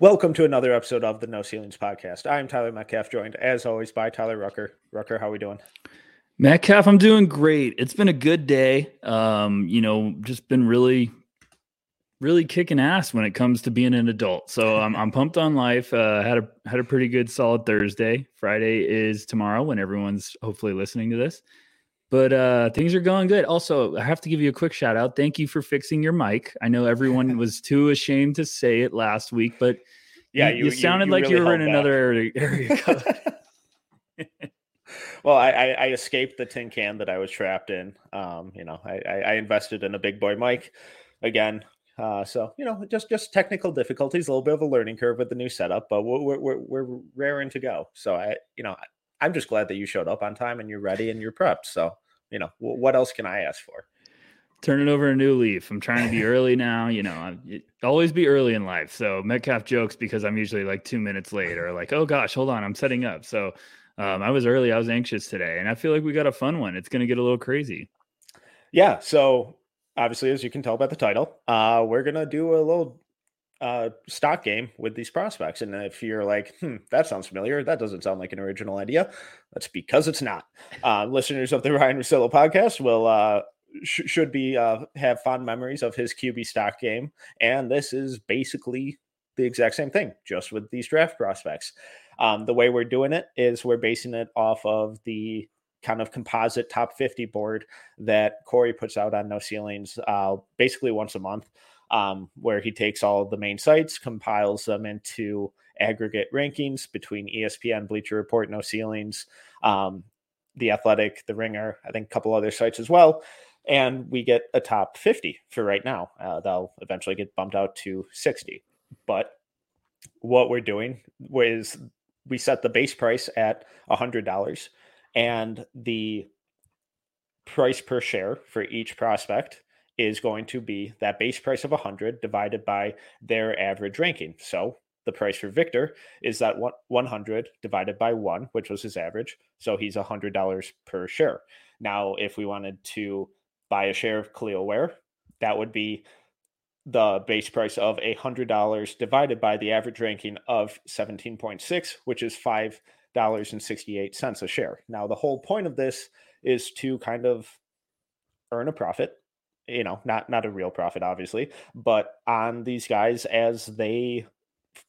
Welcome to another episode of the No Ceilings podcast. I am Tyler Metcalf, joined as always by Tyler Rucker. Rucker, how are we doing? Metcalf, I'm doing great. It's been a good day. Just been really kicking ass when it comes to being an adult. So I'm pumped on life. Had a pretty good solid Thursday. Friday is tomorrow when everyone's hopefully listening to this. But things are going good. Also, I have to give you a quick shout out. Thank you for fixing your mic. I know everyone was too ashamed to say it last week, but yeah, you sounded you like really you were in another area code. Well, I escaped the tin can that I was trapped in. I invested in a big boy mic again. So, just technical difficulties, a little bit of a learning curve with the new setup, but we're raring to go. So I'm just glad that you showed up on time and you're ready and you're prepped. So, what else can I ask for? Turning over a new leaf. I'm trying to be early now. Always be early in life. So Metcalf jokes because I'm usually like 2 minutes late or like, oh gosh, hold on, I'm setting up. So I was early. I was anxious today, and I feel like we got a fun one. It's going to get a little crazy. Yeah. So obviously, as you can tell by the title, we're going to do a little stock game with these prospects. And if you're like, that sounds familiar, that doesn't sound like an original idea, that's because it's not. Listeners of the Ryan Russillo podcast will should have fond memories of his QB stock game. And this is basically the exact same thing, just with these draft prospects. The way we're doing it is we're basing it off of the kind of composite top 50 board that Corey puts out on No Ceilings basically once a month. Where he takes all the main sites, compiles them into aggregate rankings between ESPN, Bleacher Report, No Ceilings, The Athletic, The Ringer, I think a couple other sites as well. And we get a top 50 for right now. They'll eventually get bumped out to 60. But what we're doing is we set the base price at $100 and the price per share for each prospect is going to be that base price of 100 divided by their average ranking. So the price for Victor is that 100 divided by 1, which was his average. So he's $100 per share. Now, if we wanted to buy a share of Khalil Ware, that would be the base price of $100 divided by the average ranking of 17.6, which is $5.68 a share. Now, the whole point of this is to kind of earn a profit. Not a real profit, obviously, but on these guys as they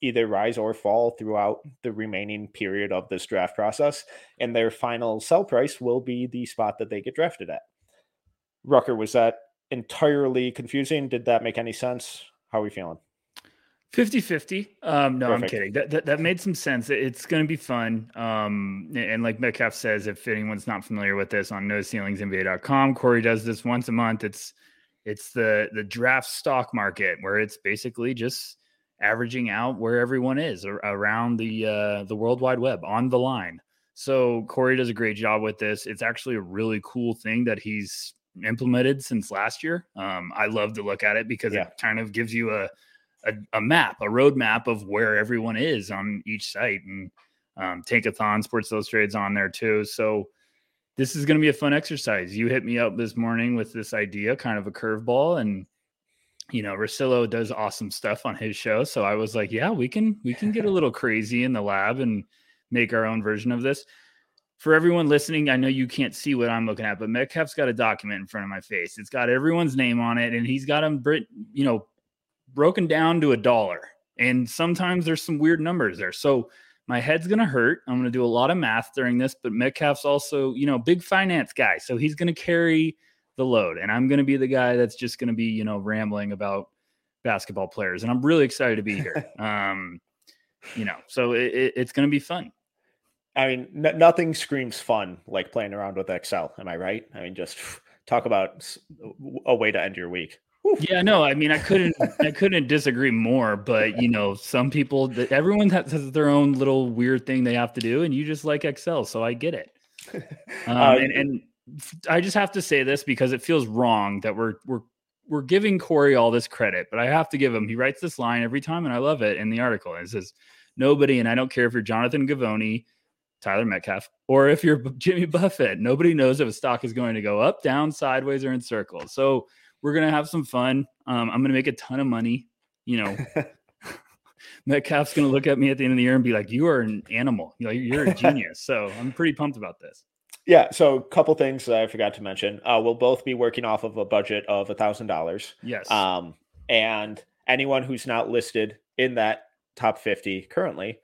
either rise or fall throughout the remaining period of this draft process, and their final sell price will be the spot that they get drafted at. Rucker, was that entirely confusing? Did that make any sense? How are we feeling? 50-50. No, perfect. I'm kidding. That made some sense. It's going to be fun. And like Metcalf says, if anyone's not familiar with this, on NoCeilingsNBA.com, Corey does this once a month. It's the draft stock market, where it's basically just averaging out where everyone is around the World Wide Web on the line. So Corey does a great job with this. It's actually a really cool thing that he's implemented since last year. I love to look at it because it kind of gives you a map, a roadmap of where everyone is on each site, and Tankathon, Sports Illustrated's on there too. So this is going to be a fun exercise. You hit me up this morning with this idea, kind of a curveball, and Russillo does awesome stuff on his show. So I was like, yeah, we can get a little crazy in the lab and make our own version of this. For everyone listening, I know you can't see what I'm looking at, but Metcalf's got a document in front of my face. It's got everyone's name on it, and he's got them, broken down to $1. And sometimes there's some weird numbers there. So My head's going to hurt. I'm going to do a lot of math during this, but Metcalf's also, you know, big finance guy. So he's going to carry the load, and I'm going to be the guy that's just going to be, you know, rambling about basketball players. And I'm really excited to be here. You know, so it's going to be fun. I mean, nothing screams fun like playing around with Excel. Am I right? I mean, just talk about a way to end your week. Woo. Yeah, no, I mean, I couldn't disagree more, but you know, some people, everyone has their own little weird thing they have to do, and you just like Excel. So I get it. And I just have to say this because it feels wrong that we're giving Corey all this credit, but I have to give him, he writes this line every time, and I love it in the article. And it says, nobody, and I don't care if you're Jonathan Givony, Tyler Metcalf, or if you're Jimmy Buffett, nobody knows if a stock is going to go up, down, sideways, or in circles. So we're going to have some fun. I'm going to make a ton of money. You know, Metcalf's going to look at me at the end of the year and be like, you are an animal. You know, you're a genius. So I'm pretty pumped about this. Yeah. So a couple things that I forgot to mention. We'll both be working off of a budget of $1,000. Yes. And anyone who's not listed in that top 50 currently,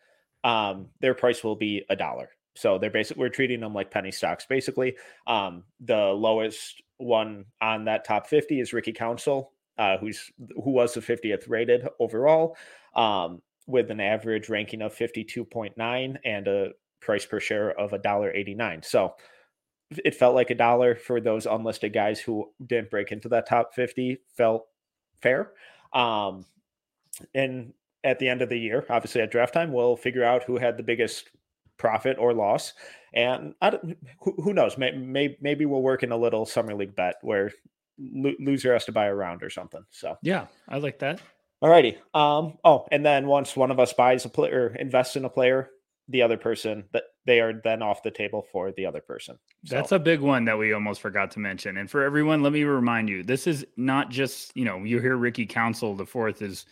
their price will be $1. So they're we're treating them like penny stocks, basically. The lowest one on that top 50 is Ricky Council, who was the 50th rated overall, with an average ranking of 52.9 and a price per share of $1.89. So it felt like $1 for those unlisted guys who didn't break into that top 50 felt fair. And at the end of the year, obviously at draft time, we'll figure out who had the biggest profit or loss. And who knows? Maybe we'll work in a little summer league bet where loser has to buy a round or something. So yeah, I like that. All righty. And then once one of us buys a player, invests in a player, the other person, that they are then off the table for the other person. So that's a big one that we almost forgot to mention. And for everyone, let me remind you, this is not just, you know, you hear Ricky Council, the fourth is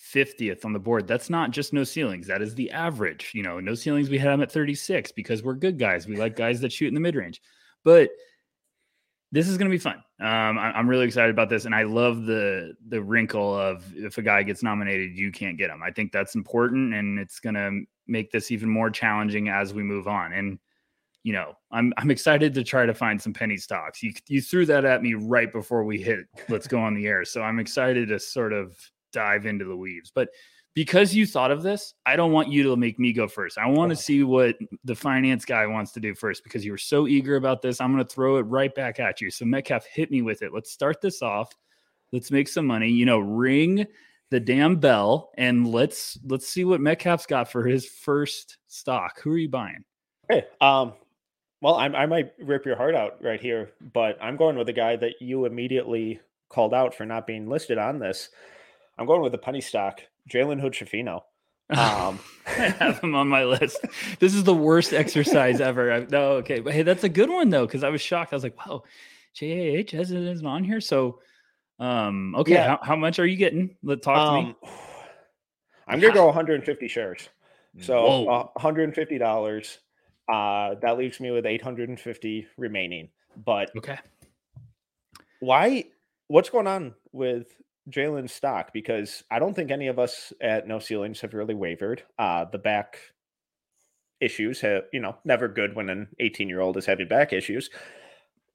50th on the board. That's not just No Ceilings. That is the average. You know, No Ceilings, we had them at 36 because we're good guys. We like guys that shoot in the mid-range. But this is going to be fun. I'm really excited about this, and I love the wrinkle of if a guy gets nominated, you can't get him. I think that's important, and it's going to make this even more challenging as we move on. And you know, I'm excited to try to find some penny stocks. You threw that at me right before we hit let's go on the air, so I'm excited to sort of dive into the weaves. But because you thought of this, I don't want you to make me go first. I want to see what the finance guy wants to do first, because you were so eager about this. I'm going to throw it right back at you. So Metcalf, hit me with it. Let's start this off. Let's make some money, you know, ring the damn bell, and let's see what Metcalf's got for his first stock. Who are you buying? Hey, well, I might rip your heart out right here, but I'm going with the guy that you immediately called out for not being listed on this. I'm going with the penny stock, Jalen Hood-Schifino. I have him on my list. This is the worst exercise ever. Okay. But hey, that's a good one, though, because I was shocked. I was like, wow, JAH isn't on here. So, okay, yeah. How much are you getting? Let's talk to me. I'm going to go 150 shares. So $150. That leaves me with 850 remaining. But okay, what's going on with Jalen's stock? Because I don't think any of us at No Ceilings have really wavered. The back issues have, you know, never good when an 18-year-old is having back issues,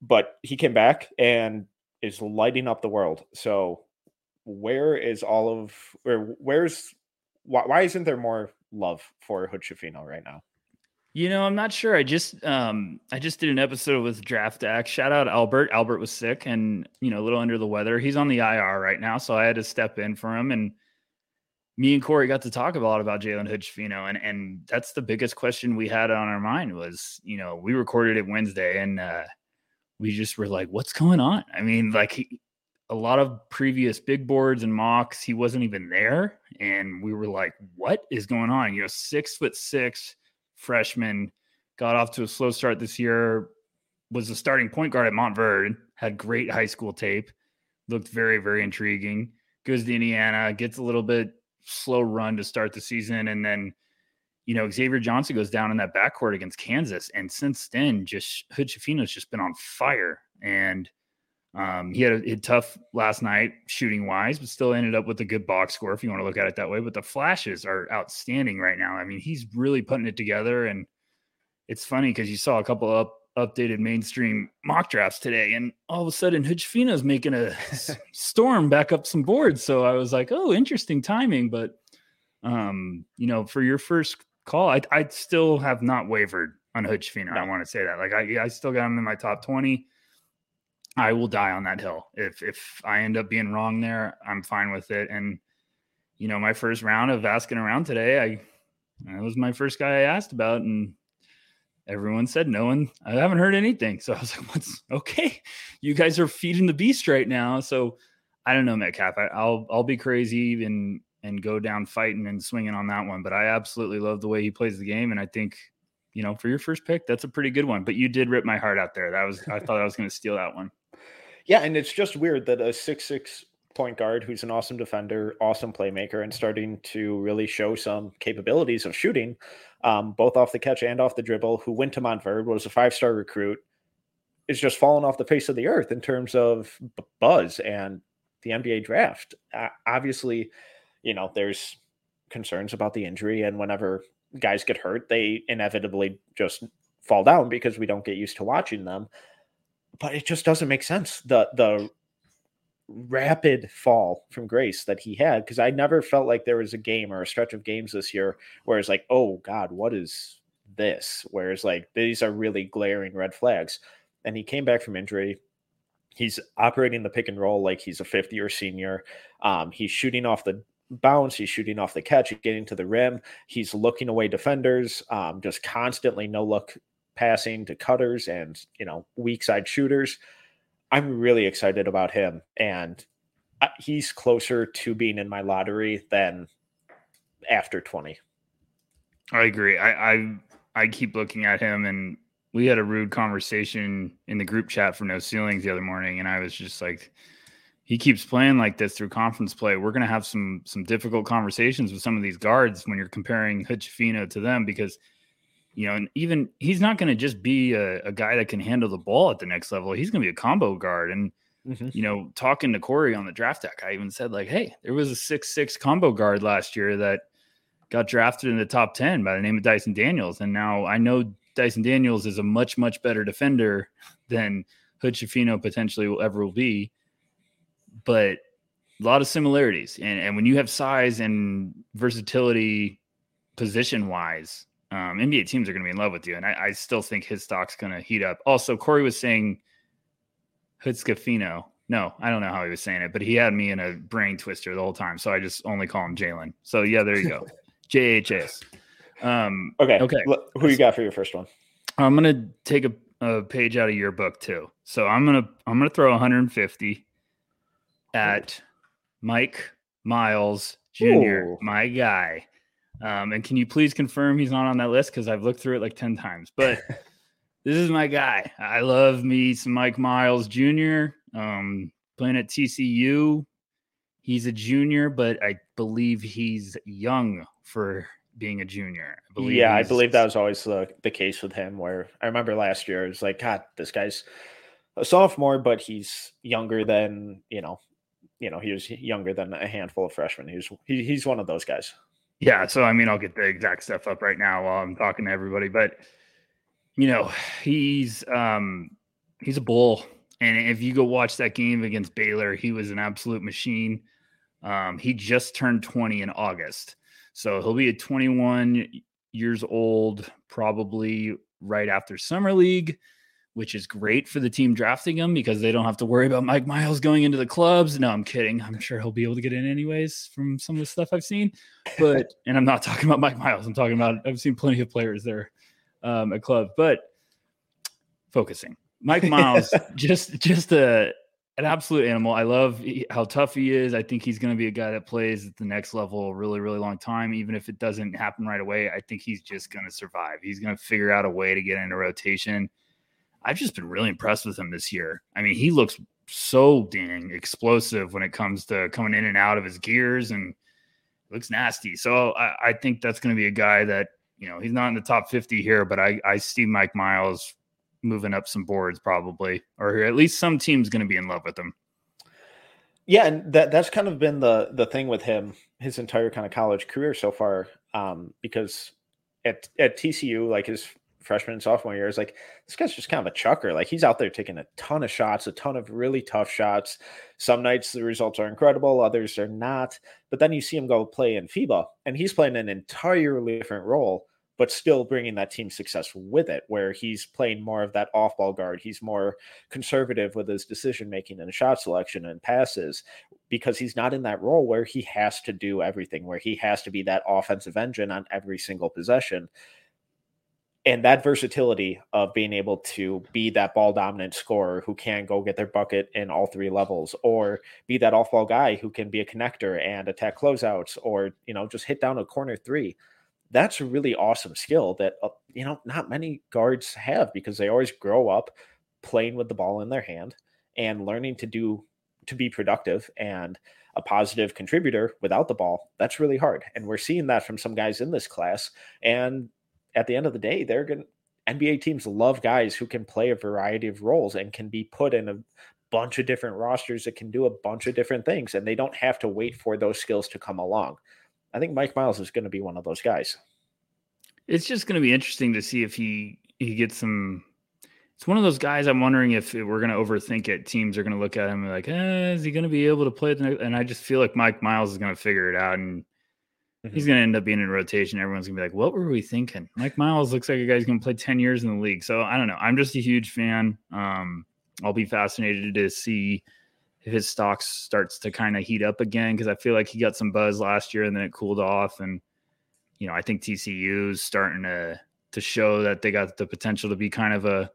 but he came back and is lighting up the world. So why isn't there more love for Hood-Schifino right now? You know, I'm not sure. I just did an episode with Draft Act. Shout out Albert. Albert was sick and, you know, a little under the weather. He's on the IR right now, so I had to step in for him. And me and Corey got to talk a lot about Jalen Hood-Schifino, and that's the biggest question we had on our mind was, you know, we recorded it Wednesday, and we just were like, what's going on? I mean, like a lot of previous big boards and mocks, he wasn't even there, and we were like, what is going on? You know, 6'6" freshman, got off to a slow start this year, was a starting point guard at Montverde, had great high school tape, looked very, very intriguing, goes to Indiana, gets a little bit slow run to start the season. And then, you know, Xavier Johnson goes down in that backcourt against Kansas. And since then, just Hood-Schifino's just been on fire. And He had a tough last night shooting wise, but still ended up with a good box score if you want to look at it that way. But the flashes are outstanding right now. I mean, he's really putting it together. And it's funny because you saw a couple of updated mainstream mock drafts today, and all of a sudden Hood-Schifino's making a storm back up some boards. So I was like, oh, interesting timing. But, you know, for your first call, I still have not wavered on Hood-Schifino. I want to say that. Like, I still got him in my top 20. I will die on that hill. If I end up being wrong there, I'm fine with it. And, you know, my first round of asking around today, I was my first guy I asked about, and everyone said no one. I haven't heard anything. So I was like, what's okay? You guys are feeding the beast right now. So I don't know, Metcalf. I'll be crazy and go down fighting and swinging on that one. But I absolutely love the way he plays the game. And I think, you know, for your first pick, that's a pretty good one. But you did rip my heart out there. I thought I was going to steal that one. Yeah, and it's just weird that a 6'6 point guard who's an awesome defender, awesome playmaker, and starting to really show some capabilities of shooting, both off the catch and off the dribble, who went to Montverde, was a five-star recruit, is just fallen off the face of the earth in terms of buzz and the NBA draft. Obviously, you know, there's concerns about the injury, and whenever guys get hurt, they inevitably just fall down because we don't get used to watching them. But it just doesn't make sense, the rapid fall from grace that he had, because I never felt like there was a game or a stretch of games this year where it's like, oh, God, what is this? Whereas, like, these are really glaring red flags. And he came back from injury. He's operating the pick and roll like he's a fifth-year senior. He's shooting off the bounce. He's shooting off the catch. He's getting to the rim. He's looking away defenders, just constantly no-look passing to cutters and, you know, weak side shooters. I'm really excited about him, and he's closer to being in my lottery than after 20. I agree. I keep looking at him, and we had a rude conversation in the group chat from No Ceilings the other morning, and I was just like, he keeps playing like this through conference play. We're going to have some difficult conversations with some of these guards when you're comparing Hood-Schifino to them, because you know, and even he's not going to just be a guy that can handle the ball at the next level. He's going to be a combo guard. And, you know, talking to Corey on the draft deck, I even said, like, hey, there was a 6'6 combo guard last year that got drafted in the top 10 by the name of Dyson Daniels. And now I know Dyson Daniels is a much, much better defender than Hood-Schifino potentially will ever be. But a lot of similarities. And when you have size and versatility position-wise, NBA teams are going to be in love with you. And I still think his stock's going to heat up. Also, Corey was saying Hood-Schifino. No, I don't know how he was saying it, but he had me in a brain twister the whole time. So I just only call him Jalen. So, yeah, there you go. JHS. Okay. Who you got for your first one? I'm going to take a page out of your book, too. So I'm going to throw 150 at Mike Miles Jr., my guy. And can you please confirm he's not on that list? Because I've looked through it like 10 times. But this is my guy. I love me some Mike Miles Jr. Playing at TCU. He's a junior, but I believe he's young for being a junior. I believe that was always the case with him, where I remember last year, it was like, God, this guy's a sophomore, but he's younger than, you know, he was younger than a handful of freshmen. He's one of those guys. Yeah, so, I mean, I'll get the exact stuff up right now while I'm talking to everybody. But, you know, he's a bull. And if you go watch that game against Baylor, he was an absolute machine. He just turned 20 in August. So he'll be at 21 years old probably right after Summer League, which is great for the team drafting him because they don't have to worry about Mike Miles going into the clubs. No, I'm kidding. I'm sure he'll be able to get in anyways from some of the stuff I've seen, but, and I'm not talking about Mike Miles. I'm talking about, I've seen plenty of players there at clubs, but focusing Mike Miles, just an absolute animal. I love how tough he is. I think he's going to be a guy that plays at the next level a really, really long time. Even if it doesn't happen right away, I think he's just going to survive. He's going to figure out a way to get into rotation. I've just been really impressed with him this year. I mean, he looks so dang explosive when it comes to coming in and out of his gears, and looks nasty. So I think that's going to be a guy that, you know, he's not in the top 50 here, but I see Mike Miles moving up some boards probably, or at least some team's going to be in love with him. Yeah, and that's kind of been the thing with him his entire kind of college career so far, because at TCU, like his freshman and sophomore year, is like, this guy's just kind of a chucker. Like, he's out there taking a ton of shots, a ton of really tough shots. Some nights the results are incredible, others are not. But then you see him go play in FIBA, and he's playing an entirely different role, but still bringing that team success with it, where he's playing more of that off-ball guard. He's more conservative with his decision-making and shot selection and passes, because he's not in that role where he has to do everything, where he has to be that offensive engine on every single possession. And that versatility of being able to be that ball-dominant scorer who can go get their bucket in all three levels, or be that off-ball guy who can be a connector and attack closeouts, or, you know, just hit down a corner three. That's a really awesome skill that, you know, not many guards have, because they always grow up playing with the ball in their hand and learning to be productive and a positive contributor without the ball. That's really hard. And we're seeing that from some guys in this class. And at the end of the day, NBA teams love guys who can play a variety of roles and can be put in a bunch of different rosters that can do a bunch of different things. And they don't have to wait for those skills to come along. I think Mike Miles is going to be one of those guys. It's just going to be interesting to see if he gets some. It's one of those guys. I'm wondering if we're going to overthink it. Teams are going to look at him and be like, is he going to be able to play? And I just feel like Mike Miles is going to figure it out, and he's going to end up being in rotation. Everyone's going to be like, what were we thinking? Mike Miles looks like a guy who's going to play 10 years in the league. So I don't know. I'm just a huge fan. I'll be fascinated to see if his stock starts to kind of heat up again, because I feel like he got some buzz last year and then it cooled off. And, you know, I think TCU is starting to show that they got the potential to be kind of a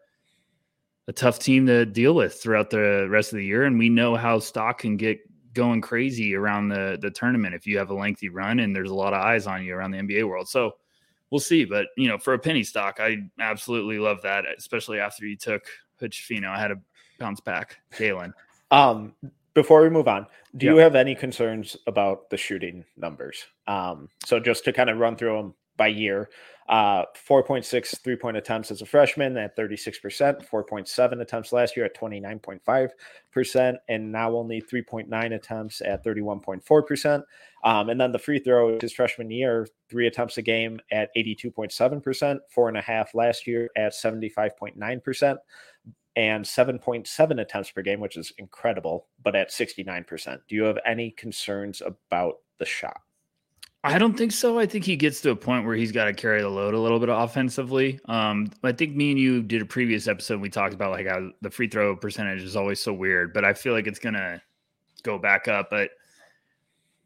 tough team to deal with throughout the rest of the year. And we know how stock can get going crazy around the tournament if you have a lengthy run and there's a lot of eyes on you around the NBA world. So we'll see. But, you know, for a penny stock, I absolutely love that, especially after you took Hood-Schifino. I had to bounce back, Jalen. Before we move on, do you have any concerns about the shooting numbers? So just to kind of run through them by year, 4.6 3-point attempts as a freshman at 36%, 4.7 attempts last year at 29.5%, and now only 3.9 attempts at 31.4%. And then the free throw his freshman year, 3 attempts a game at 82.7%, 4.5 last year at 75.9%. and 7.7 attempts per game, which is incredible, but at 69%. Do you have any concerns about the shot? I don't think so. I think he gets to a point where he's got to carry the load a little bit offensively. I think me and you did a previous episode. We talked about like how the free throw percentage is always so weird, but I feel like it's going to go back up. But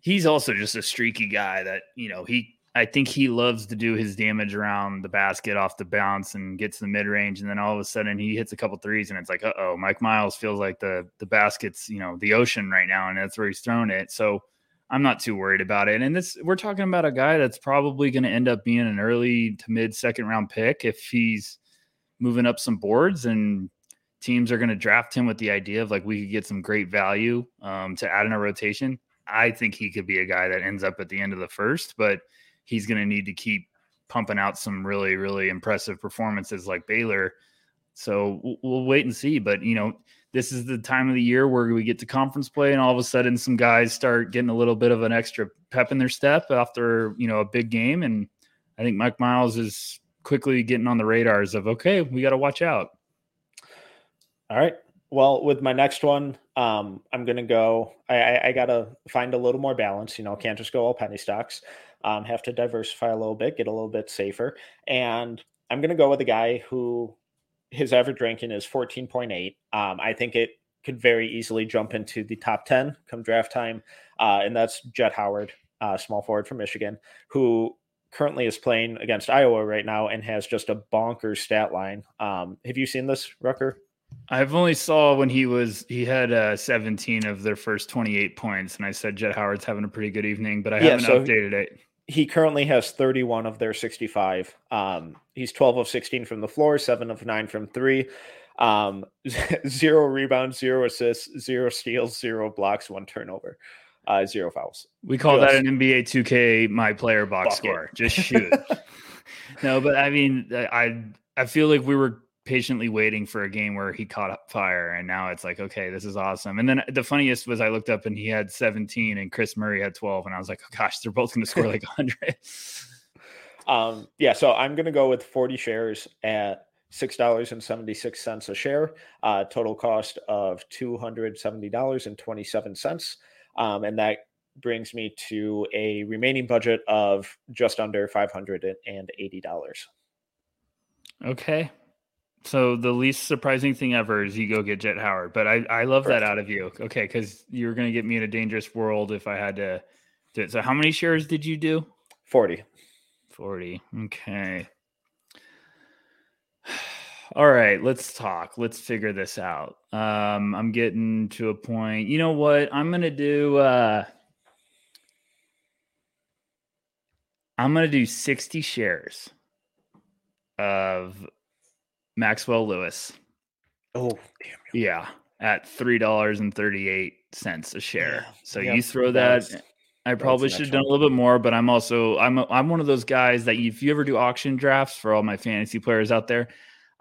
he's also just a streaky guy that, you know, I think he loves to do his damage around the basket off the bounce and gets to the mid range. And then all of a sudden he hits a couple threes and it's like, uh-oh, Mike Miles feels like the basket's, you know, the ocean right now. And that's where he's thrown it. So I'm not too worried about it. And we're talking about a guy that's probably going to end up being an early to mid second round pick if he's moving up some boards, and teams are going to draft him with the idea of like, we could get some great value to add in a rotation. I think he could be a guy that ends up at the end of the first, but he's going to need to keep pumping out some really, really impressive performances like Baylor. So we'll wait and see. But, you know, this is the time of the year where we get to conference play and all of a sudden some guys start getting a little bit of an extra pep in their step after, you know, a big game. And I think Mike Miles is quickly getting on the radars of, okay, we got to watch out. All right. Well, with my next one, I'm going to go, I got to find a little more balance, you know, can't just go all penny stocks. Have to diversify a little bit, get a little bit safer. And I'm going to go with a guy who his average ranking is 14.8. I think it could very easily jump into the top 10 come draft time. And that's Jet Howard, small forward from Michigan, who currently is playing against Iowa right now and has just a bonkers stat line. Have you seen this, Rucker? I've only saw when he had 17 of their first 28 points. And I said, Jet Howard's having a pretty good evening, but I haven't updated it. He currently has 31 of their 65. He's 12 of 16 from the floor, 7 of 9 from 3, 0 rebounds, 0 assists, 0 steals, 0 blocks, 1 turnover, 0 fouls. We call that an NBA 2K my player box score. Just shoot. No, but I mean, I feel like we were patiently waiting for a game where he caught fire, and now it's like, okay, this is awesome. And then the funniest was I looked up and he had 17 and Chris Murray had 12, and I was like, oh gosh, they're both going to score like 100. Yeah, so I'm going to go with 40 shares at $6.76 a share, total cost of $270.27. And that brings me to a remaining budget of just under $580. Okay. So the least surprising thing ever is you go get Jet Howard, but I love that out of you. Okay. Cause you were going to get me in a dangerous world if I had to do it. So how many shares did you do? 40. Okay. All right, let's talk. Let's figure this out. I'm getting to a point. You know what? I'm going to do 60 shares of Maxwell Lewis. Oh, damn. Yeah, at $3.38 a share. Yeah, so yeah, you throw that. I probably should have done a little bit more, but I'm one of those guys that if you ever do auction drafts for all my fantasy players out there,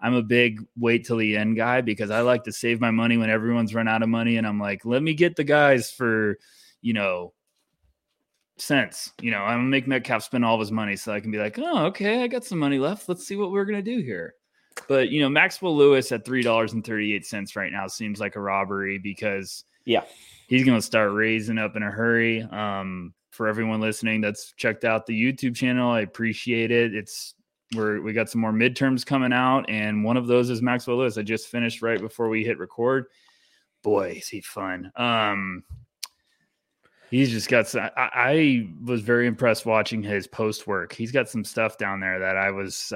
I'm a big wait till the end guy because I like to save my money when everyone's run out of money. And I'm like, let me get the guys for, cents, I'm gonna make Metcalf spend all of his money so I can be like, oh, okay, I got some money left. Let's see what we're going to do here. But, Maxwell Lewis at $3.38 right now seems like a robbery because he's going to start raising up in a hurry. For everyone listening that's checked out the YouTube channel, I appreciate it. We got some more midterms coming out, and one of those is Maxwell Lewis. I just finished right before we hit record. Boy, is he fun. He's just got some, I was very impressed watching his post work. He's got some stuff down there that I was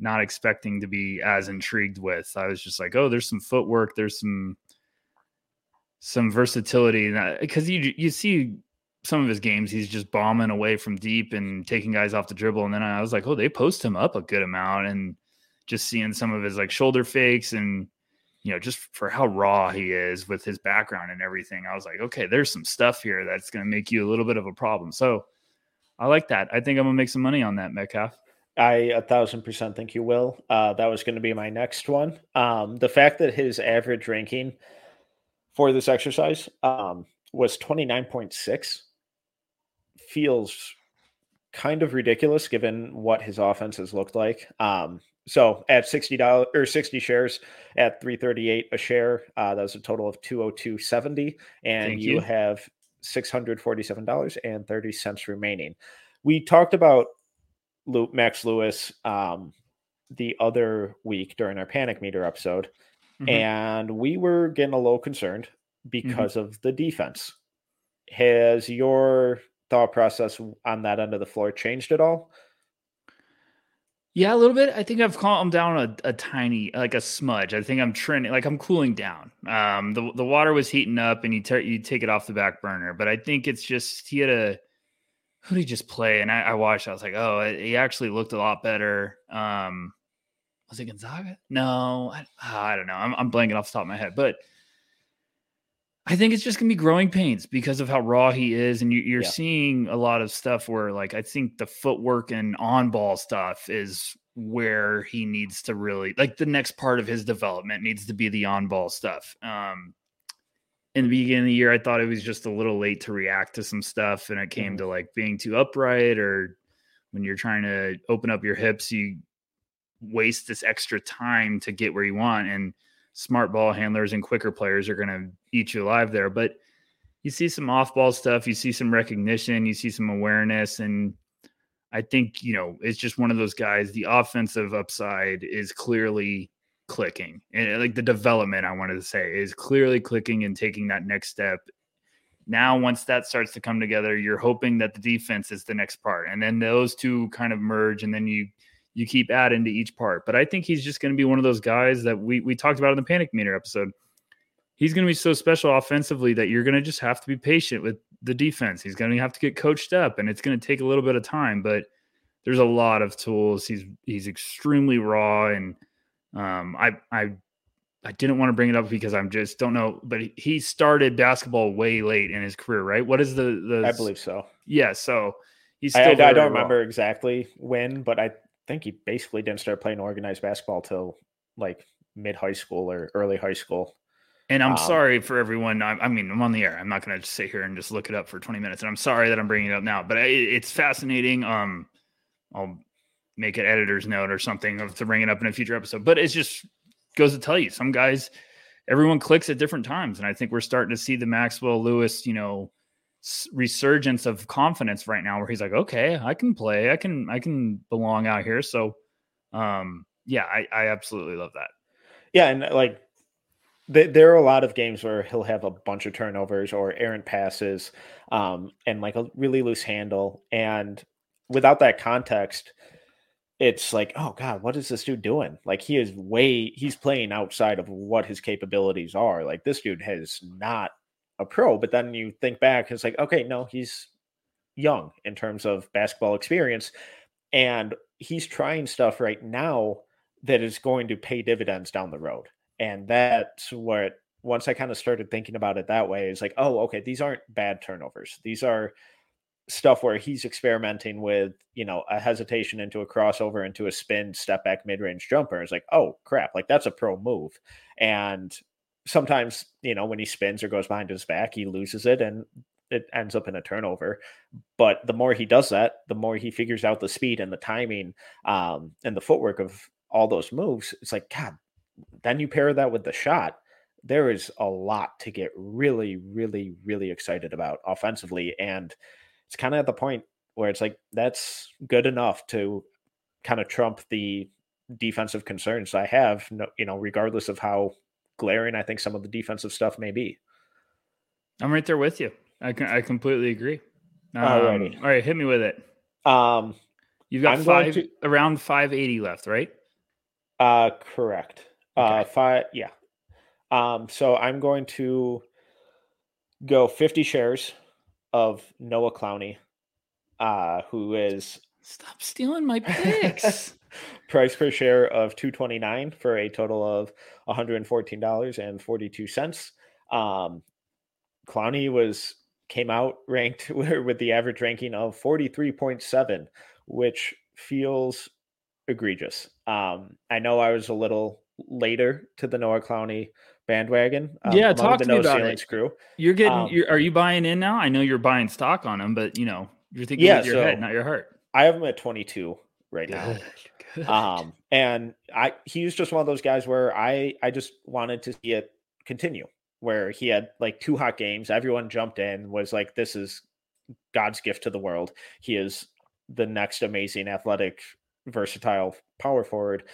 not expecting to be as intrigued with. I was just like, oh, there's some footwork. There's some versatility. Because you see some of his games, he's just bombing away from deep and taking guys off the dribble. And then I was like, oh, they post him up a good amount, and just seeing some of his like shoulder fakes and, just for how raw he is with his background and everything. I was like, okay, there's some stuff here that's going to make you a little bit of a problem. So I like that. I think I'm going to make some money on that, Metcalf. I 1,000% think you will. That was going to be my next one. The fact that his average ranking for this exercise was 29.6. feels kind of ridiculous given what his offense has looked like. So at $60 or 60 shares at $3.38 a share, that was a total of $202.70, and you have $647.30 remaining. We talked about Max Lewis the other week during our Panic Meter episode, and we were getting a little concerned because of the defense. Has your thought process on that end of the floor changed at all? Yeah, a little bit. I think I've calmed down a tiny, like a smudge. I think I'm trending, like I'm cooling down. The water was heating up, and you take it off the back burner. But I think it's just who did he just play? And I watched. I was like, oh, he actually looked a lot better. Was it Gonzaga? No, I don't know. I'm blanking off the top of my head, but I think it's just going to be growing pains because of how raw he is. And you're seeing a lot of stuff where, like, I think the footwork and on-ball stuff is where he needs to really, like, the next part of his development needs to be the on-ball stuff. In the beginning of the year, I thought it was just a little late to react to some stuff. And it came to, like, being too upright, or when you're trying to open up your hips, you waste this extra time to get where you want. And smart ball handlers and quicker players are going to eat you alive there. But you see some off ball stuff, you see some recognition, you see some awareness. And I think, it's just one of those guys. The offensive upside is clearly clicking, and like the development, I wanted to say, is clearly clicking and taking that next step. Now, once that starts to come together, you're hoping that the defense is the next part. And then those two kind of merge, and then you keep adding to each part. But I think he's just going to be one of those guys that we talked about in the Panic Meter episode. He's going to be so special offensively that you're going to just have to be patient with the defense. He's going to have to get coached up, and it's going to take a little bit of time, but there's a lot of tools. He's extremely raw. And I didn't want to bring it up because I'm just don't know, but he started basketball way late in his career, right? What is the I believe so. Yeah. So he's still I don't remember exactly when, but I think he basically didn't start playing organized basketball till like mid-high school or early high school. And I'm sorry for everyone. I mean, I'm on the air. I'm not going to sit here and just look it up for 20 minutes. And I'm sorry that I'm bringing it up now, but it's fascinating. I'll make an editor's note or something to bring it up in a future episode. But it just goes to tell you, some guys, everyone clicks at different times. And I think we're starting to see the Maxwell Lewis, you know, resurgence of confidence right now, where he's like, okay, I can play. I can belong out here. So, yeah, I absolutely love that. Yeah. And like, there are a lot of games where he'll have a bunch of turnovers or errant passes and like a really loose handle. And without that context, it's like, oh God, what is this dude doing? Like he's playing outside of what his capabilities are. Like this dude is not a pro, but then you think back, it's like, okay, no, he's young in terms of basketball experience. And he's trying stuff right now that is going to pay dividends down the road. And that's what, once I kind of started thinking about it that way, it's like, oh, okay, these aren't bad turnovers. These are stuff where he's experimenting with, you know, a hesitation into a crossover, into a spin, step back, mid-range jumper. It's like, oh crap, like that's a pro move. And sometimes, you know, when he spins or goes behind his back, he loses it and it ends up in a turnover. But the more he does that, the more he figures out the speed and the timing and the footwork of all those moves. It's like, God, then you pair that with the shot. There is a lot to get really, really, really excited about offensively. And it's kind of at the point where it's like, that's good enough to kind of trump the defensive concerns I have, you know, regardless of how glaring I think some of the defensive stuff may be. I'm right there with you. I completely agree. All right. Hit me with it. You've got around 580 left, right? Correct. Okay. Five. Yeah. So I'm going to go 50 shares of Noah Clowney, who is stop stealing my picks. Price per share of $2.29 for a total of $114.42. Clowney came out ranked with the average ranking of 43.7, which feels egregious. I know I was a little later to the Noah Clowney bandwagon. Talk to me about it. Crew. You're getting. Are you buying in now? I know you're buying stock on him, but you know you're thinking with your head, not your heart. I have him at 22 right now. Good. And he's just one of those guys where I just wanted to see it continue, where he had like two hot games. Everyone jumped in, was like, this is God's gift to the world. He is the next amazing athletic, versatile power forward,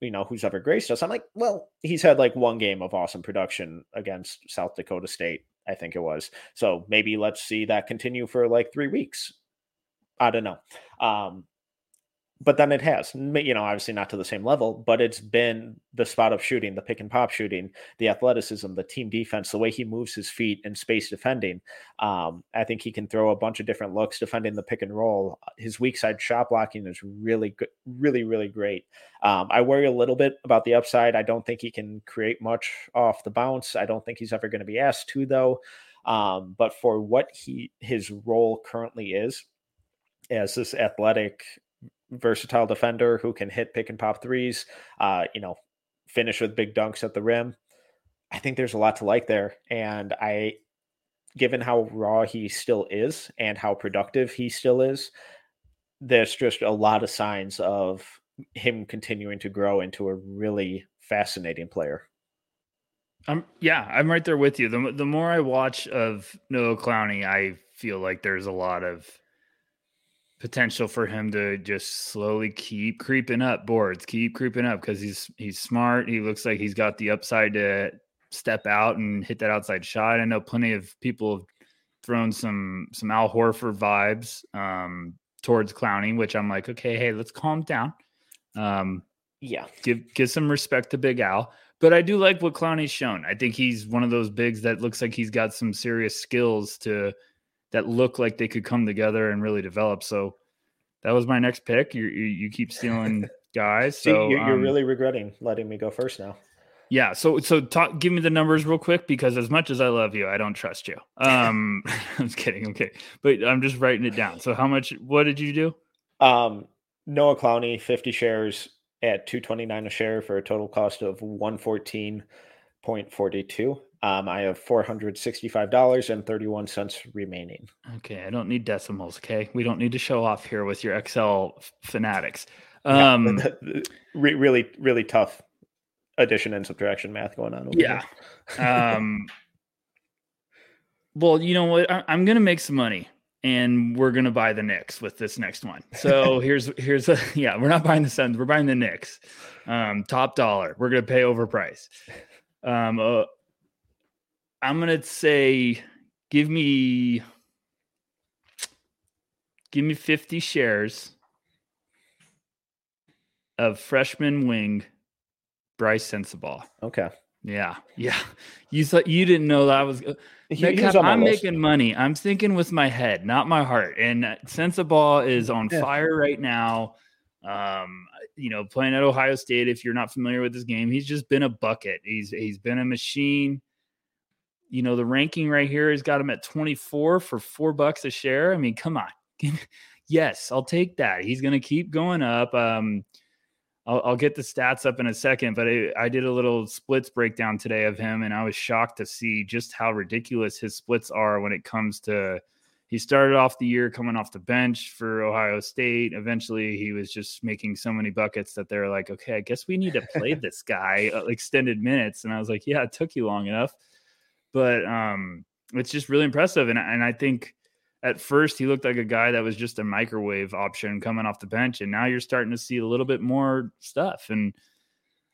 you know, who's ever graced us. I'm like, well, he's had like one game of awesome production against South Dakota State, I think it was. So maybe let's see that continue for like 3 weeks. I don't know. But then it has, you know, obviously not to the same level, but it's been the spot up shooting, the pick and pop shooting, the athleticism, the team defense, the way he moves his feet in space defending. I think he can throw a bunch of different looks defending the pick and roll. His weak side shot blocking is really good, really, really great. I worry a little bit about the upside. I don't think he can create much off the bounce. I don't think he's ever going to be asked to, though. But for what his role currently is as this athletic, versatile defender who can hit pick and pop threes, you know, finish with big dunks at the rim, I think there's a lot to like there. And given how raw he still is and how productive he still is, there's just a lot of signs of him continuing to grow into a really fascinating player. I'm right there with you. The more I watch of Noah Clowney, I feel like there's a lot of potential for him to just slowly keep creeping up boards, keep creeping up, because he's smart. He looks like he's got the upside to step out and hit that outside shot. I know plenty of people have thrown some Al Horford vibes towards Clowney, which I'm like, okay, hey, let's calm down. Give some respect to Big Al. But I do like what Clowney's shown. I think he's one of those bigs that looks like he's got some serious skills that look like they could come together and really develop. So that was my next pick. You keep stealing guys. So you're really regretting letting me go first now. Yeah. So give me the numbers real quick, because as much as I love you, I don't trust you. I'm just kidding. Okay. But I'm just writing it down. So what did you do? Noah Clowney, 50 shares, at $229 a share for a total cost of $114.42. I have $465.31 remaining. Okay, I don't need decimals, okay? We don't need to show off here with your Excel fanatics. Yeah, really, really tough addition and subtraction math going on over here. Well, you know what? I'm going to make some money, and we're going to buy the Knicks with this next one. So here's we're not buying the Suns. We're buying the Knicks. Top dollar. We're going to pay overpriced. I'm going to say, give me 50 shares of freshman wing Bryce Sensabaugh. Okay. Yeah. You didn't know that was I'm making money. I'm thinking with my head, not my heart. And Sensabaugh is on fire right now. Playing at Ohio State, if you're not familiar with this game, he's just been a bucket. He's been a machine. You know, the ranking right here has got him at 24 for $4 a share. I mean, come on. Yes, I'll take that. He's going to keep going up. I'll get the stats up in a second, but I did a little splits breakdown today of him, and I was shocked to see just how ridiculous his splits are when it comes to he started off the year coming off the bench for Ohio State. Eventually, he was just making so many buckets that they're like, okay, I guess we need to play this guy extended minutes. And I was like, yeah, it took you long enough. But it's just really impressive. And I think at first he looked like a guy that was just a microwave option coming off the bench. And now you're starting to see a little bit more stuff. And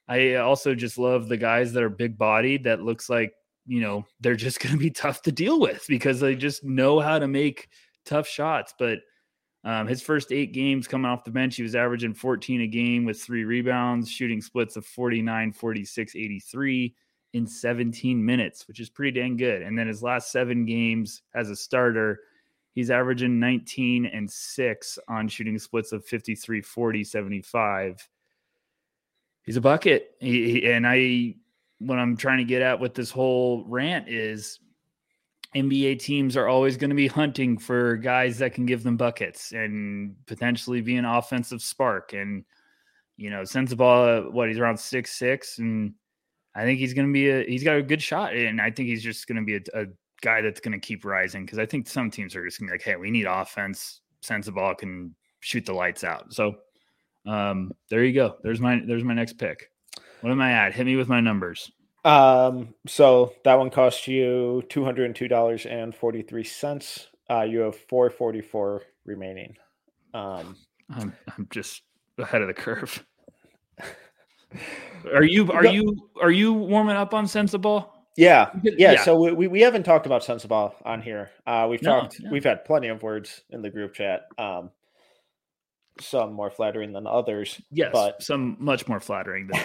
I also just love the guys that are big bodied that looks like, you know, they're just going to be tough to deal with because they just know how to make tough shots. But his first 8 games coming off the bench, he was averaging 14 a game with 3 rebounds, shooting splits of 49, 46, 83. In 17 minutes, which is pretty dang good. And then his last 7 games as a starter, he's averaging 19 and 6 on shooting splits of 53, 40, 75. He's a bucket. What I'm trying to get at with this whole rant is NBA teams are always going to be hunting for guys that can give them buckets and potentially be an offensive spark. And, you know, Sensabaugh, he's around 6'6", and I think he's going to be he's got a good shot, and I think he's just going to be a guy that's going to keep rising because I think some teams are just going to be like, hey, we need offense. Sensabaugh can shoot the lights out. So there you go. There's my next pick. What am I at? Hit me with my numbers. So that one costs you $202.43. You have $444 remaining. I'm just ahead of the curve. Are you warming up on Sensabaugh? Yeah. So we haven't talked about Sensabaugh on here. We've had plenty of words in the group chat. Some more flattering than others. Yes, but some much more flattering than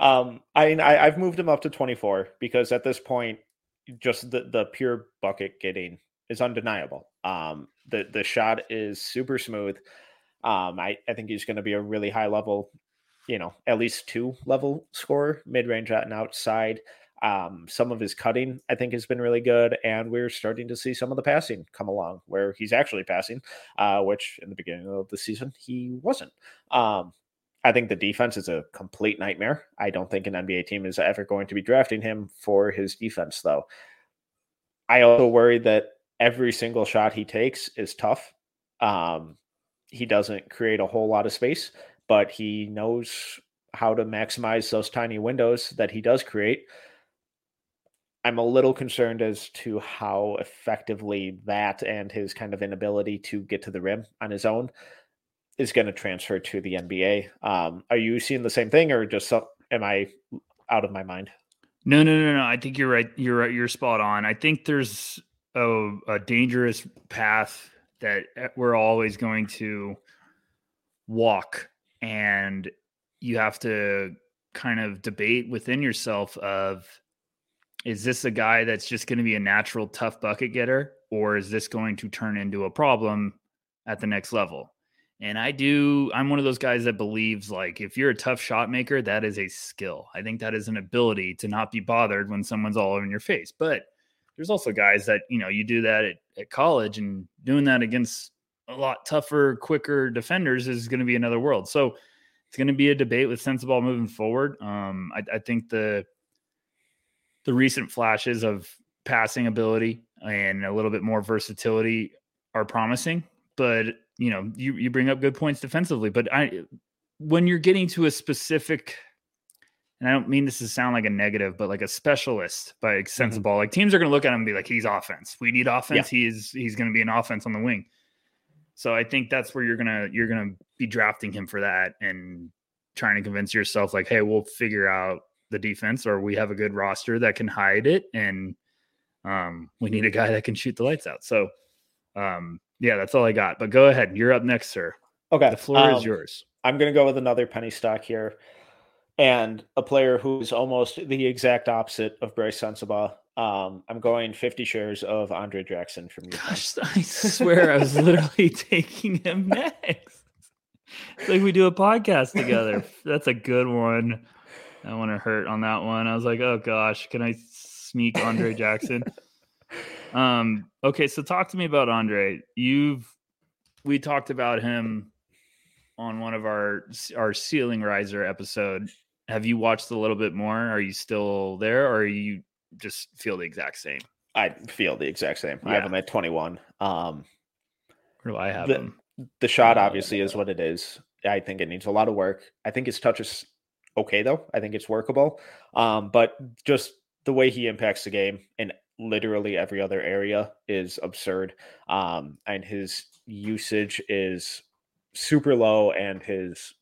others. I've moved him up to 24 because at this point, just the pure bucket getting is undeniable. The shot is super smooth. I think he's going to be a really high level. You know, at least 2 level scorer, mid-range out and outside. Some of his cutting, I think, has been really good. And we're starting to see some of the passing come along where he's actually passing, which in the beginning of the season, he wasn't. I think the defense is a complete nightmare. I don't think an NBA team is ever going to be drafting him for his defense, though. I also worry that every single shot he takes is tough. He doesn't create a whole lot of space, but he knows how to maximize those tiny windows that he does create. I'm a little concerned as to how effectively that and his kind of inability to get to the rim on his own is going to transfer to the NBA. Are you seeing the same thing, or just am I out of my mind? No. I think you're right. You're spot on. I think there's a dangerous path that we're always going to walk. And you have to kind of debate within yourself of, is this a guy that's just going to be a natural tough bucket getter, or is this going to turn into a problem at the next level? And I'm one of those guys that believes, like, if you're a tough shot maker, that is a skill. I think that is an ability to not be bothered when someone's all over in your face. But there's also guys that, you know, you do that at college, and doing that against a lot tougher, quicker defenders is going to be another world. So it's going to be a debate with Sensabaugh moving forward. I think the recent flashes of passing ability and a little bit more versatility are promising, but you know, you bring up good points defensively, but when you're getting to a specific, and I don't mean this to sound like a negative, but like a specialist by Sensabaugh, like teams are going to look at him and be like, he's offense. We need offense. Yeah. He's going to be an offense on the wing. So I think that's where you're going to be drafting him for that and trying to convince yourself like, hey, we'll figure out the defense, or we have a good roster that can hide it. And we need a guy that can shoot the lights out. So yeah, that's all I got, but go ahead. You're up next, sir. Okay. The floor is yours. I'm going to go with another penny stock here, and a player who's almost the exact opposite of Bryce Sensabaugh. I'm going 50 shares of Andre Jackson from Utah. Gosh, I swear I was literally taking him next. It's like we do a podcast together. That's a good one. I want to hurt on that one. I was like, oh gosh, can I sneak Andre Jackson? Okay, so talk to me about Andre. We talked about him on one of our ceiling riser episode. Have you watched a little bit more? Are you still there, or are you just feel the exact same? I feel the exact same. Yeah. I have him at 21. Where do I have him? The shot obviously is what it is. I think it needs a lot of work. I think his touch is okay though. I think it's workable. But just the way he impacts the game in literally every other area is absurd. And his usage is super low, and his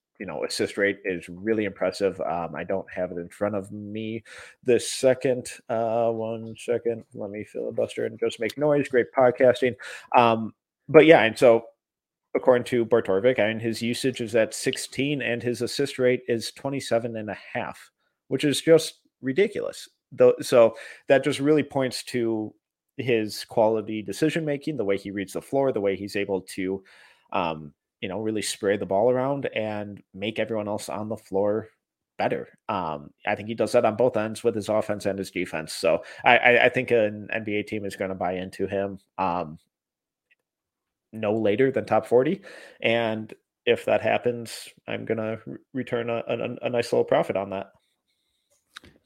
assist rate is really impressive. I don't have it in front of me this second. 1 second. Let me filibuster and just make noise. Great podcasting. But yeah, and so according to Bartorvik, I mean, his usage is at 16 and his assist rate is 27.5, which is just ridiculous. So that just really points to his quality decision-making, the way he reads the floor, the way he's able to, really spray the ball around and make everyone else on the floor better. I think he does that on both ends with his offense and his defense. So I think an NBA team is going to buy into him no later than top 40. And if that happens, I'm going to return a nice little profit on that.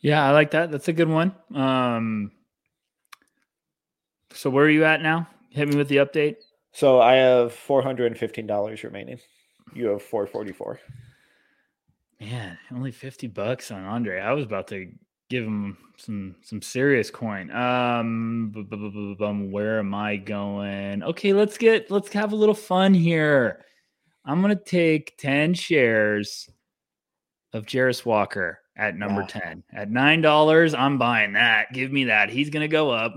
Yeah, I like that. That's a good one. So where are you at now? Hit me with the update. So I have $415 remaining. You have $444. Man, only $50 on Andre. I was about to give him some serious coin. Where am I going? Okay, let's have a little fun here. I'm gonna take 10 shares of Jarace Walker at number 10 at $9. I'm buying that. Give me that. He's gonna go up.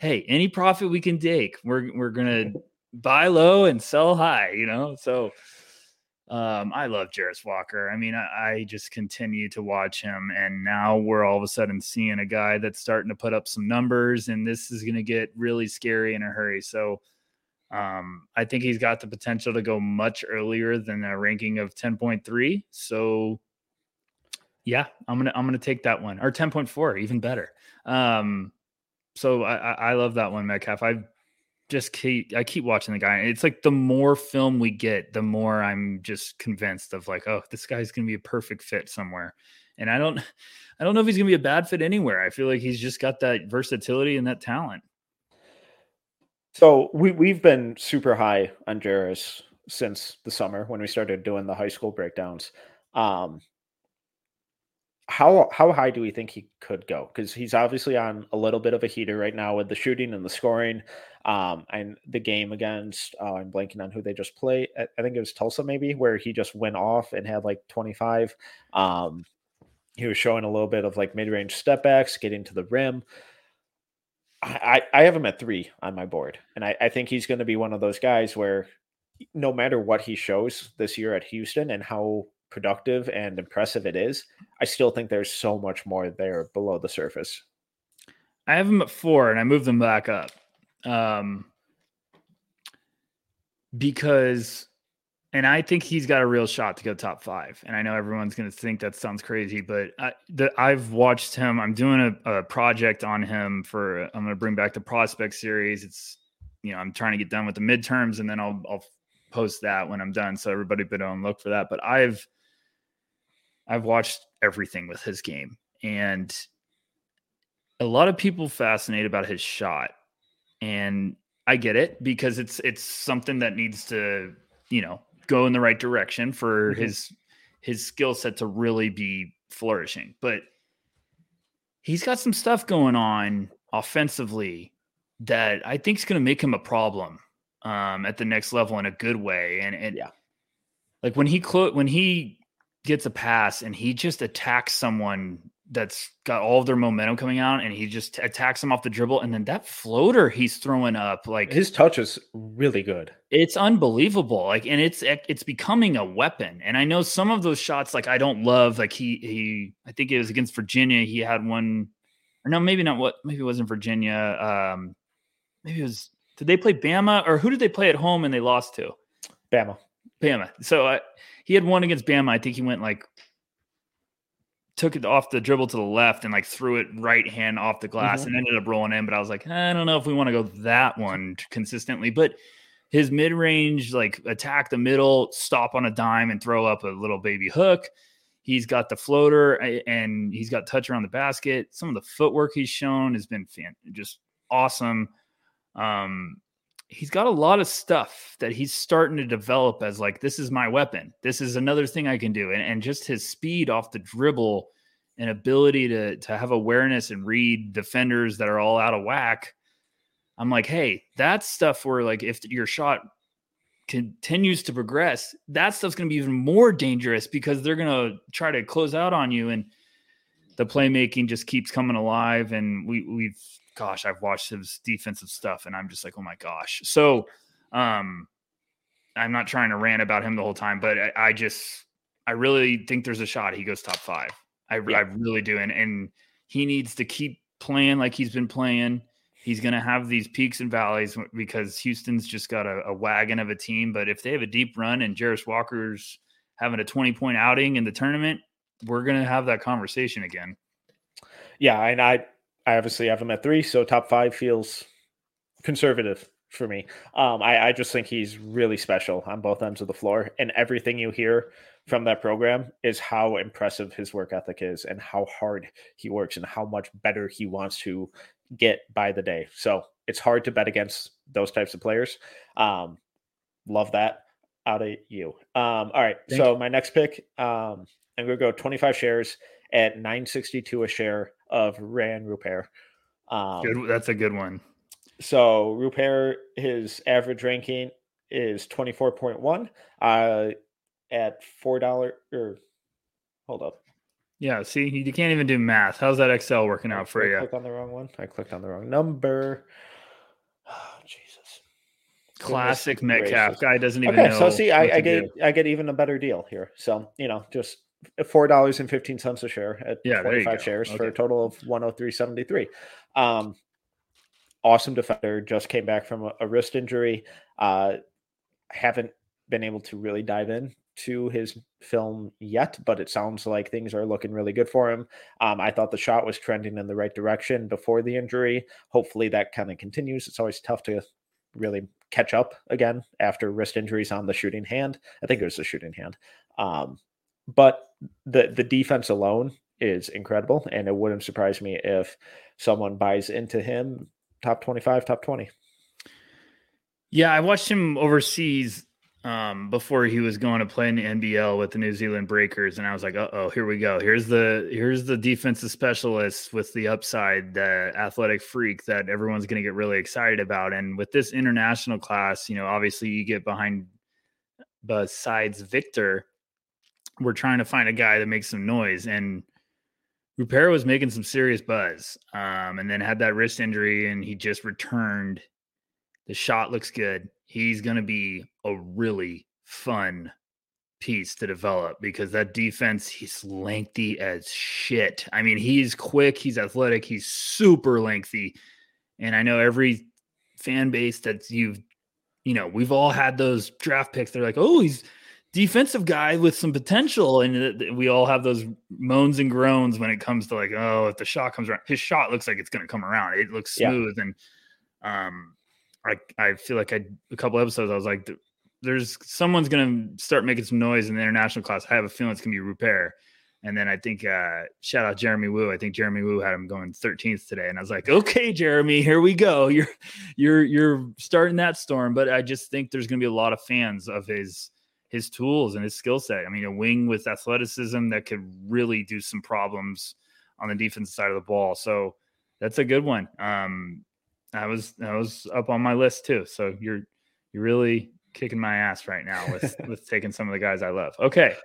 Any profit we can take, we're gonna buy low and sell high, So I love Jarace Walker. I mean, I just continue to watch him, and now we're all of a sudden seeing a guy that's starting to put up some numbers, and this is going to get really scary in a hurry. So I think he's got the potential to go much earlier than a ranking of 10.3. So yeah, I'm going to take that one, or 10.4, even better. So I love that one, Metcalf. I keep watching the guy. It's like the more film we get, the more I'm just convinced of like, oh, this guy's going to be a perfect fit somewhere. And I don't know if he's going to be a bad fit anywhere. I feel like he's just got that versatility and that talent. So we've been super high on Jarace since the summer when we started doing the high school breakdowns. How high do we think he could go? Because he's obviously on a little bit of a heater right now with the shooting and the scoring, and the game against, I'm blanking on who they just played. I think it was Tulsa maybe, where he just went off and had like 25. He was showing a little bit of like mid-range step backs, getting to the rim. I have him at 3 on my board, and I think he's going to be one of those guys where no matter what he shows this year at Houston and how productive and impressive it is, I still think there's so much more there below the surface. I have him at 4 and I moved them back up. Because I think he's got a real shot to go top 5. And I know everyone's going to think that sounds crazy, but I've watched him. I'm doing a project on him I'm going to bring back the prospect series. It's, I'm trying to get done with the midterms, and then I'll post that when I'm done. So everybody been on look for that, but I've I've watched everything with his game, and a lot of people fascinate about his shot, and I get it, because it's something that needs to, you know, go in the right direction for mm-hmm. his skill set to really be flourishing. But he's got some stuff going on offensively that I think is going to make him a problem at the next level in a good way. And yeah. Like when he gets a pass and he just attacks someone that's got all of their momentum coming out, and he just attacks them off the dribble. And then that floater he's throwing up, like his touch is really good. It's unbelievable. Like, and it's becoming a weapon. And I know some of those shots, like I don't love, like he, I think it was against Virginia. He had one, or no, maybe not what, maybe it wasn't Virginia. Maybe it was, did they play Bama, or who did they play at home and they lost to? Bama. So he had one against Bama. I think he went like, took it off the dribble to the left and like threw it right hand off the glass mm-hmm. and ended up rolling in. But I was like, I don't know if we want to go that one consistently, but his mid range, like attack the middle, stop on a dime and throw up a little baby hook. He's got the floater and he's got touch around the basket. Some of the footwork he's shown has been just awesome. He's got a lot of stuff that he's starting to develop as like, this is my weapon. This is another thing I can do. And just his speed off the dribble and ability to have awareness and read defenders that are all out of whack. I'm like, hey, that's stuff where like, if your shot continues to progress, that stuff's going to be even more dangerous because they're going to try to close out on you. And the playmaking just keeps coming alive. And we've, gosh, I've watched his defensive stuff and I'm just like, oh my gosh. So I'm not trying to rant about him the whole time, but I really think there's a shot he goes top five. I really do. And he needs to keep playing like he's been playing. He's going to have these peaks and valleys because Houston's just got a wagon of a team. But if they have a deep run and Jarace Walker's having a 20-point outing in the tournament, we're going to have that conversation again. Yeah. And I obviously have him at 3, so top 5 feels conservative for me. I just think he's really special on both ends of the floor, and everything you hear from that program is how impressive his work ethic is and how hard he works and how much better he wants to get by the day. So it's hard to bet against those types of players. Love that out of you. All right, so my next pick, I'm going to go 25 shares at $9.62 a share of Rand Rupaire. That's a good one. So Rupaire, his average ranking is 24.1 at $4. Hold up. Yeah, see, you can't even do math. How's that Excel working out for you? I clicked on the wrong one. I clicked on the wrong number. Oh, Jesus. Classic Metcalf. Guy doesn't even know. So see, I get even a better deal here. So, you know, just $4.15 a share at 25 shares for a total of $103.73. Awesome defender, just came back from a wrist injury. Haven't been able to really dive in to his film yet, but it sounds like things are looking really good for him. I thought the shot was trending in the right direction before the injury. Hopefully that kind of continues. It's always tough to really catch up again after wrist injuries on the shooting hand. I think it was the shooting hand. But the defense alone is incredible, and it wouldn't surprise me if someone buys into him top 25, top 20. Yeah, I watched him overseas before he was going to play in the NBL with the New Zealand Breakers, and I was like, uh-oh, here we go. Here's the defensive specialist with the upside, the athletic freak that everyone's going to get really excited about. And with this international class, you know, obviously you get besides Victor, we're trying to find a guy that makes some noise, and Rupaire was making some serious buzz. And then had that wrist injury and he just returned. The shot looks good. He's going to be a really fun piece to develop because that defense, he's lengthy as shit. I mean, he's quick, he's athletic, he's super lengthy. And I know every fan base that we've all had those draft picks. They're like, oh, he's defensive guy with some potential, and we all have those moans and groans when it comes to like, oh, if the shot comes around. His shot looks like it's going to come around. It looks smooth, and I feel like a couple episodes I was like, there's someone's going to start making some noise in the international class. I have a feeling it's going to be Rupaire, And then I think, shout out Jeremy Wu. I think Jeremy Wu had him going 13th today. And I was like, okay, Jeremy, here we go. You're starting that storm. But I just think there's going to be a lot of fans of his tools and his skill set. I mean, a wing with athleticism that could really do some problems on the defensive side of the ball. So that's a good one. I was up on my list too. So you're really kicking my ass right now with taking some of the guys I love. Okay.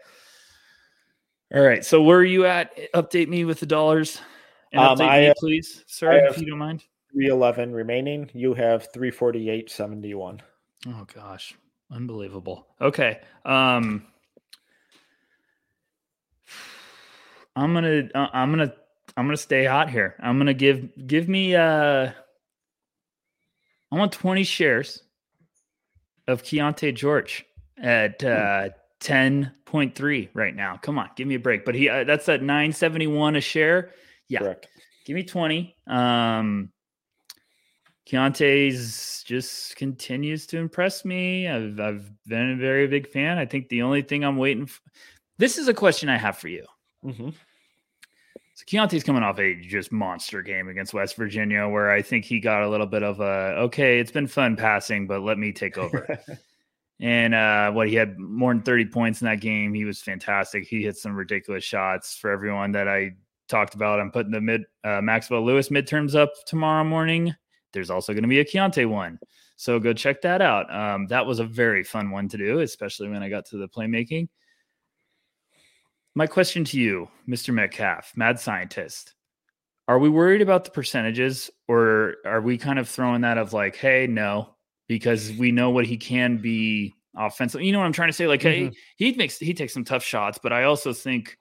All right. So where are you at? Update me with the dollars. And update me, please, sir, if you don't mind. 311 remaining. You have 348.71. Oh gosh. Unbelievable. Okay. I'm going to stay hot here. I'm going to give me I want 20 shares of Keyonte George at 10.3 right now. Come on, give me a break. But he that's at $9.71 a share. Yeah. Correct. Give me 20. Keontae's just continues to impress me. I've been a very big fan. I think the only thing I'm waiting for, this is a question I have for you. Mm-hmm. So Keontae's coming off a just monster game against West Virginia, where I think he got a little bit of a, okay, it's been fun passing, but let me take over. And he had more than 30 points in that game. He was fantastic. He hit some ridiculous shots for everyone that I talked about. I'm putting the Maxwell Lewis midterms up tomorrow morning. There's also going to be a Keyonte one. So go check that out. That was a very fun one to do, especially when I got to the playmaking. My question to you, Mr. Metcalf, mad scientist, are we worried about the percentages, or are we kind of throwing that of like, hey, no, because we know what he can be offensively? You know what I'm trying to say? Like, mm-hmm. Hey, he takes some tough shots, but I also think,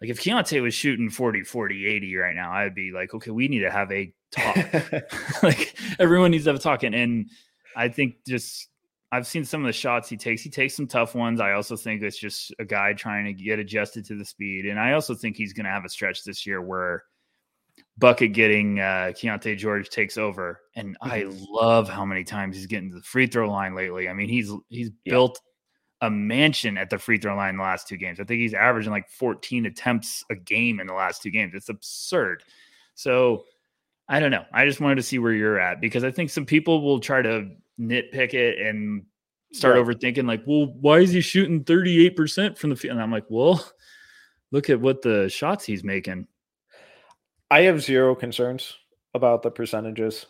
like, if Keyonte was shooting 40, 80 right now, I'd be like, okay, we need to have a talk. Like, everyone needs to have a talk. And I think just, I've seen some of the shots he takes some tough ones. I also think it's just a guy trying to get adjusted to the speed. And I also think he's going to have a stretch this year where bucket getting Keyonte George takes over. And I love how many times he's getting to the free throw line lately. I mean, he's built a mansion at the free throw line in the last two games. I think he's averaging like 14 attempts a game in the last two games. It's absurd. So I don't know. I just wanted to see where you're at, because I think some people will try to nitpick it and start overthinking, like, well, why is he shooting 38% from the field? And I'm like, well, look at what the shots he's making. I have zero concerns about the percentages.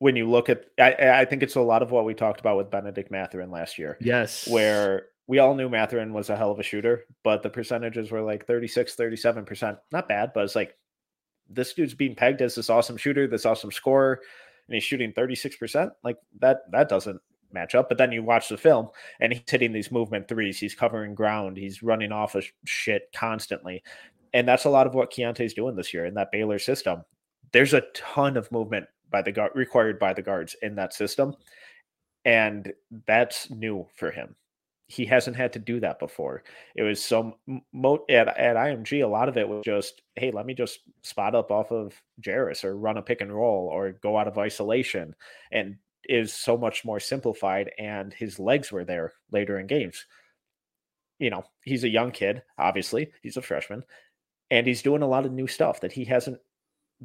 When you look at, I think it's a lot of what we talked about with Benedict Mathurin last year. Yes. Where we all knew Mathurin was a hell of a shooter, but the percentages were like 36, 37%. Not bad, but it's like, this dude's being pegged as this awesome shooter, this awesome scorer, and he's shooting 36%. Like, that doesn't match up. But then you watch the film, and he's hitting these movement threes. He's covering ground. He's running off of shit constantly. And that's a lot of what Keontae's doing this year in that Baylor system. There's a ton of movement by the guard, required by the guards in that system. And that's new for him. He hasn't had to do that before. It was at IMG, a lot of it was just, hey, let me just spot up off of Jarace or run a pick and roll or go out of isolation, and is so much more simplified. And his legs were there later in games. You know, he's a young kid, obviously he's a freshman, and he's doing a lot of new stuff that he hasn't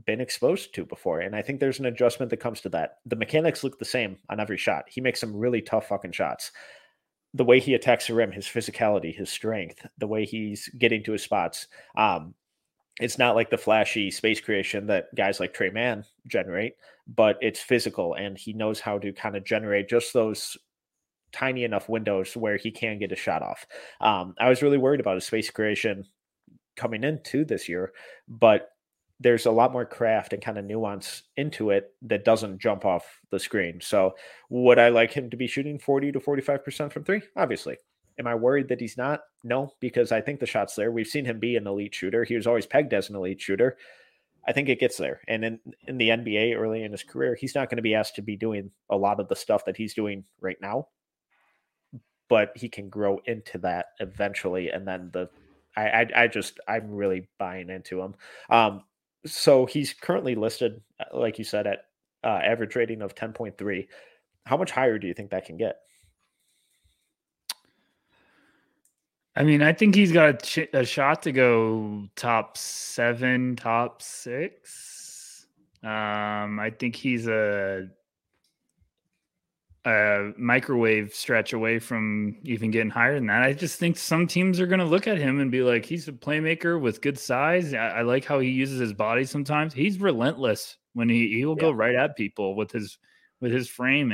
been exposed to before. And I think there's an adjustment that comes to that. The mechanics look the same on every shot. He makes some really tough fucking shots. The way he attacks the rim, his physicality, his strength, the way he's getting to his spots. It's not like the flashy space creation that guys like Trey Mann generate, but it's physical, and he knows how to kind of generate just those tiny enough windows where he can get a shot off. I was really worried about his space creation coming into this year, but there's a lot more craft and kind of nuance into it that doesn't jump off the screen. So would I like him to be shooting 40 to 45% from three? Obviously. Am I worried that he's not? No, because I think the shot's there. We've seen him be an elite shooter. He was always pegged as an elite shooter. I think it gets there. And in the NBA early in his career, he's not going to be asked to be doing a lot of the stuff that he's doing right now, but he can grow into that eventually. And then I'm really buying into him. So he's currently listed, like you said, at average rating of 10.3. How much higher do you think that can get? I mean, I think he's got a shot to go top 7, top 6. I think he's a microwave stretch away from even getting higher than that. I just think some teams are going to look at him and be like, he's a playmaker with good size. I like how he uses his body sometimes. He's relentless when he will go right at people with his frame.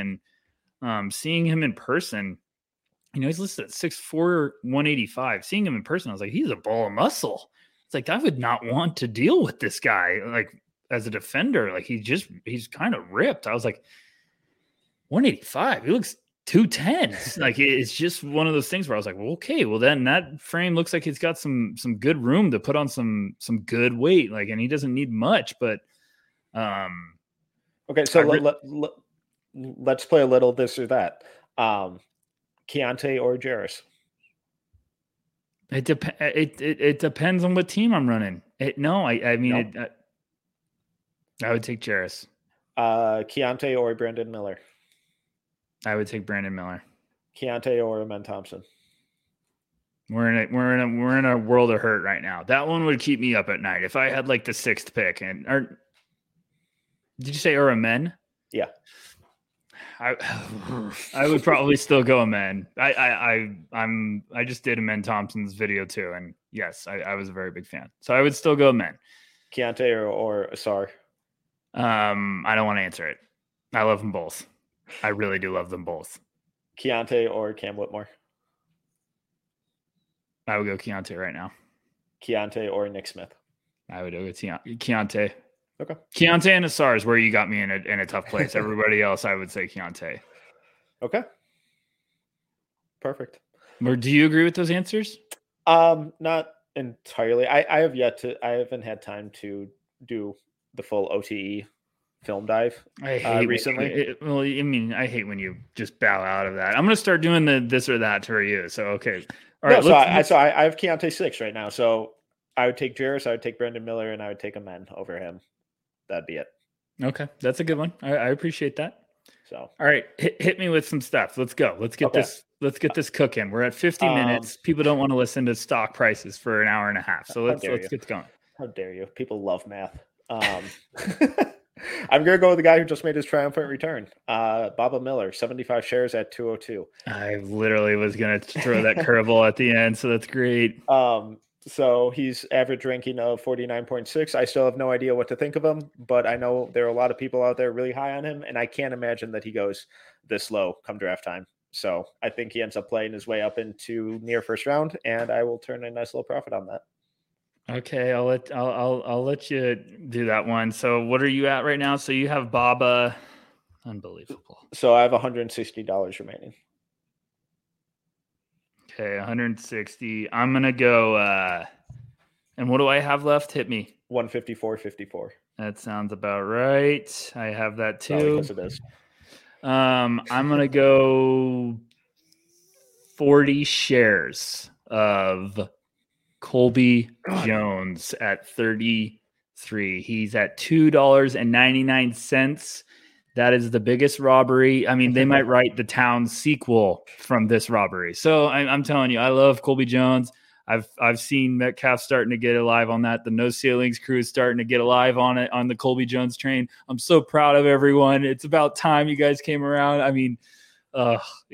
And seeing him in person, you know, he's listed at 6'4", 185. Seeing him in person, I was like, he's a ball of muscle. It's like, I would not want to deal with this guy. Like, as a defender, like he's kind of ripped. I was like, 185. He looks 210. Like, it's just one of those things where I was like, well, okay, well then that frame looks like he's got some good room to put on some good weight. Like, and he doesn't need much, but okay. So let's play a little this or that. Keyonte or Jarace. It depends on what team I'm running. I would take Jarace. Keyonte or Brandon Miller? I would take Brandon Miller. Keyonte or Amen Thompson? We're in a world of hurt right now. That one would keep me up at night if I had like the 6th pick. And did you say or Amen? Yeah, I would probably still go Amen. I just did Amen Thompson's video too, and yes, I was a very big fan, so I would still go Amen. Keyonte or Asar? I don't want to answer it. I love them both. I really do love them both. Keyonte or Cam Whitmore? I would go Keyonte right now. Keyonte or Nick Smith? I would go Keyonte. Okay. Keyonte and Asar is where you got me in a tough place. Everybody else, I would say Keyonte. Okay. Perfect. Or do you agree with those answers? Not entirely. I haven't had time to do the full OTE film dive recently. I hate when you just bow out of that. I'm going to start doing the this or that to you. So, okay. All right. I have Keyonte 6 right now. So I would take Jarace, I would take Brandon Miller, and I would take Amen over him. That'd be it. Okay. That's a good one. I appreciate that. So, all right. Hit me with some stuff. Let's go. Let's get this cooking. We're at 50 minutes. People don't want to listen to stock prices for an hour and a half. So let's get going. How dare you? People love math. I'm going to go with the guy who just made his triumphant return. Baba Miller, 75 shares at 202. I literally was going to throw that curveball at the end. So that's great. So he's average ranking of 49.6. I still have no idea what to think of him, but I know there are a lot of people out there really high on him, and I can't imagine that he goes this low come draft time. So I think he ends up playing his way up into near first round, and I will turn a nice little profit on that. Okay, I'll let you do that one. So what are you at right now? So you have Baba, unbelievable. So I have $160 remaining. Okay, 160. I'm going to go, and what do I have left? Hit me. 154.54. That sounds about right. I have that too. Yes, it is. I'm going to go 40 shares of Colby Jones at 33. He's at $2.99. That is the biggest robbery. I mean, they might write the town sequel from this robbery. So I'm telling you, I love Colby Jones. I've seen Metcalf starting to get alive on that. The No Ceilings crew is starting to get alive on it, on the Colby Jones train. I'm so proud of everyone. It's about time you guys came around. I mean,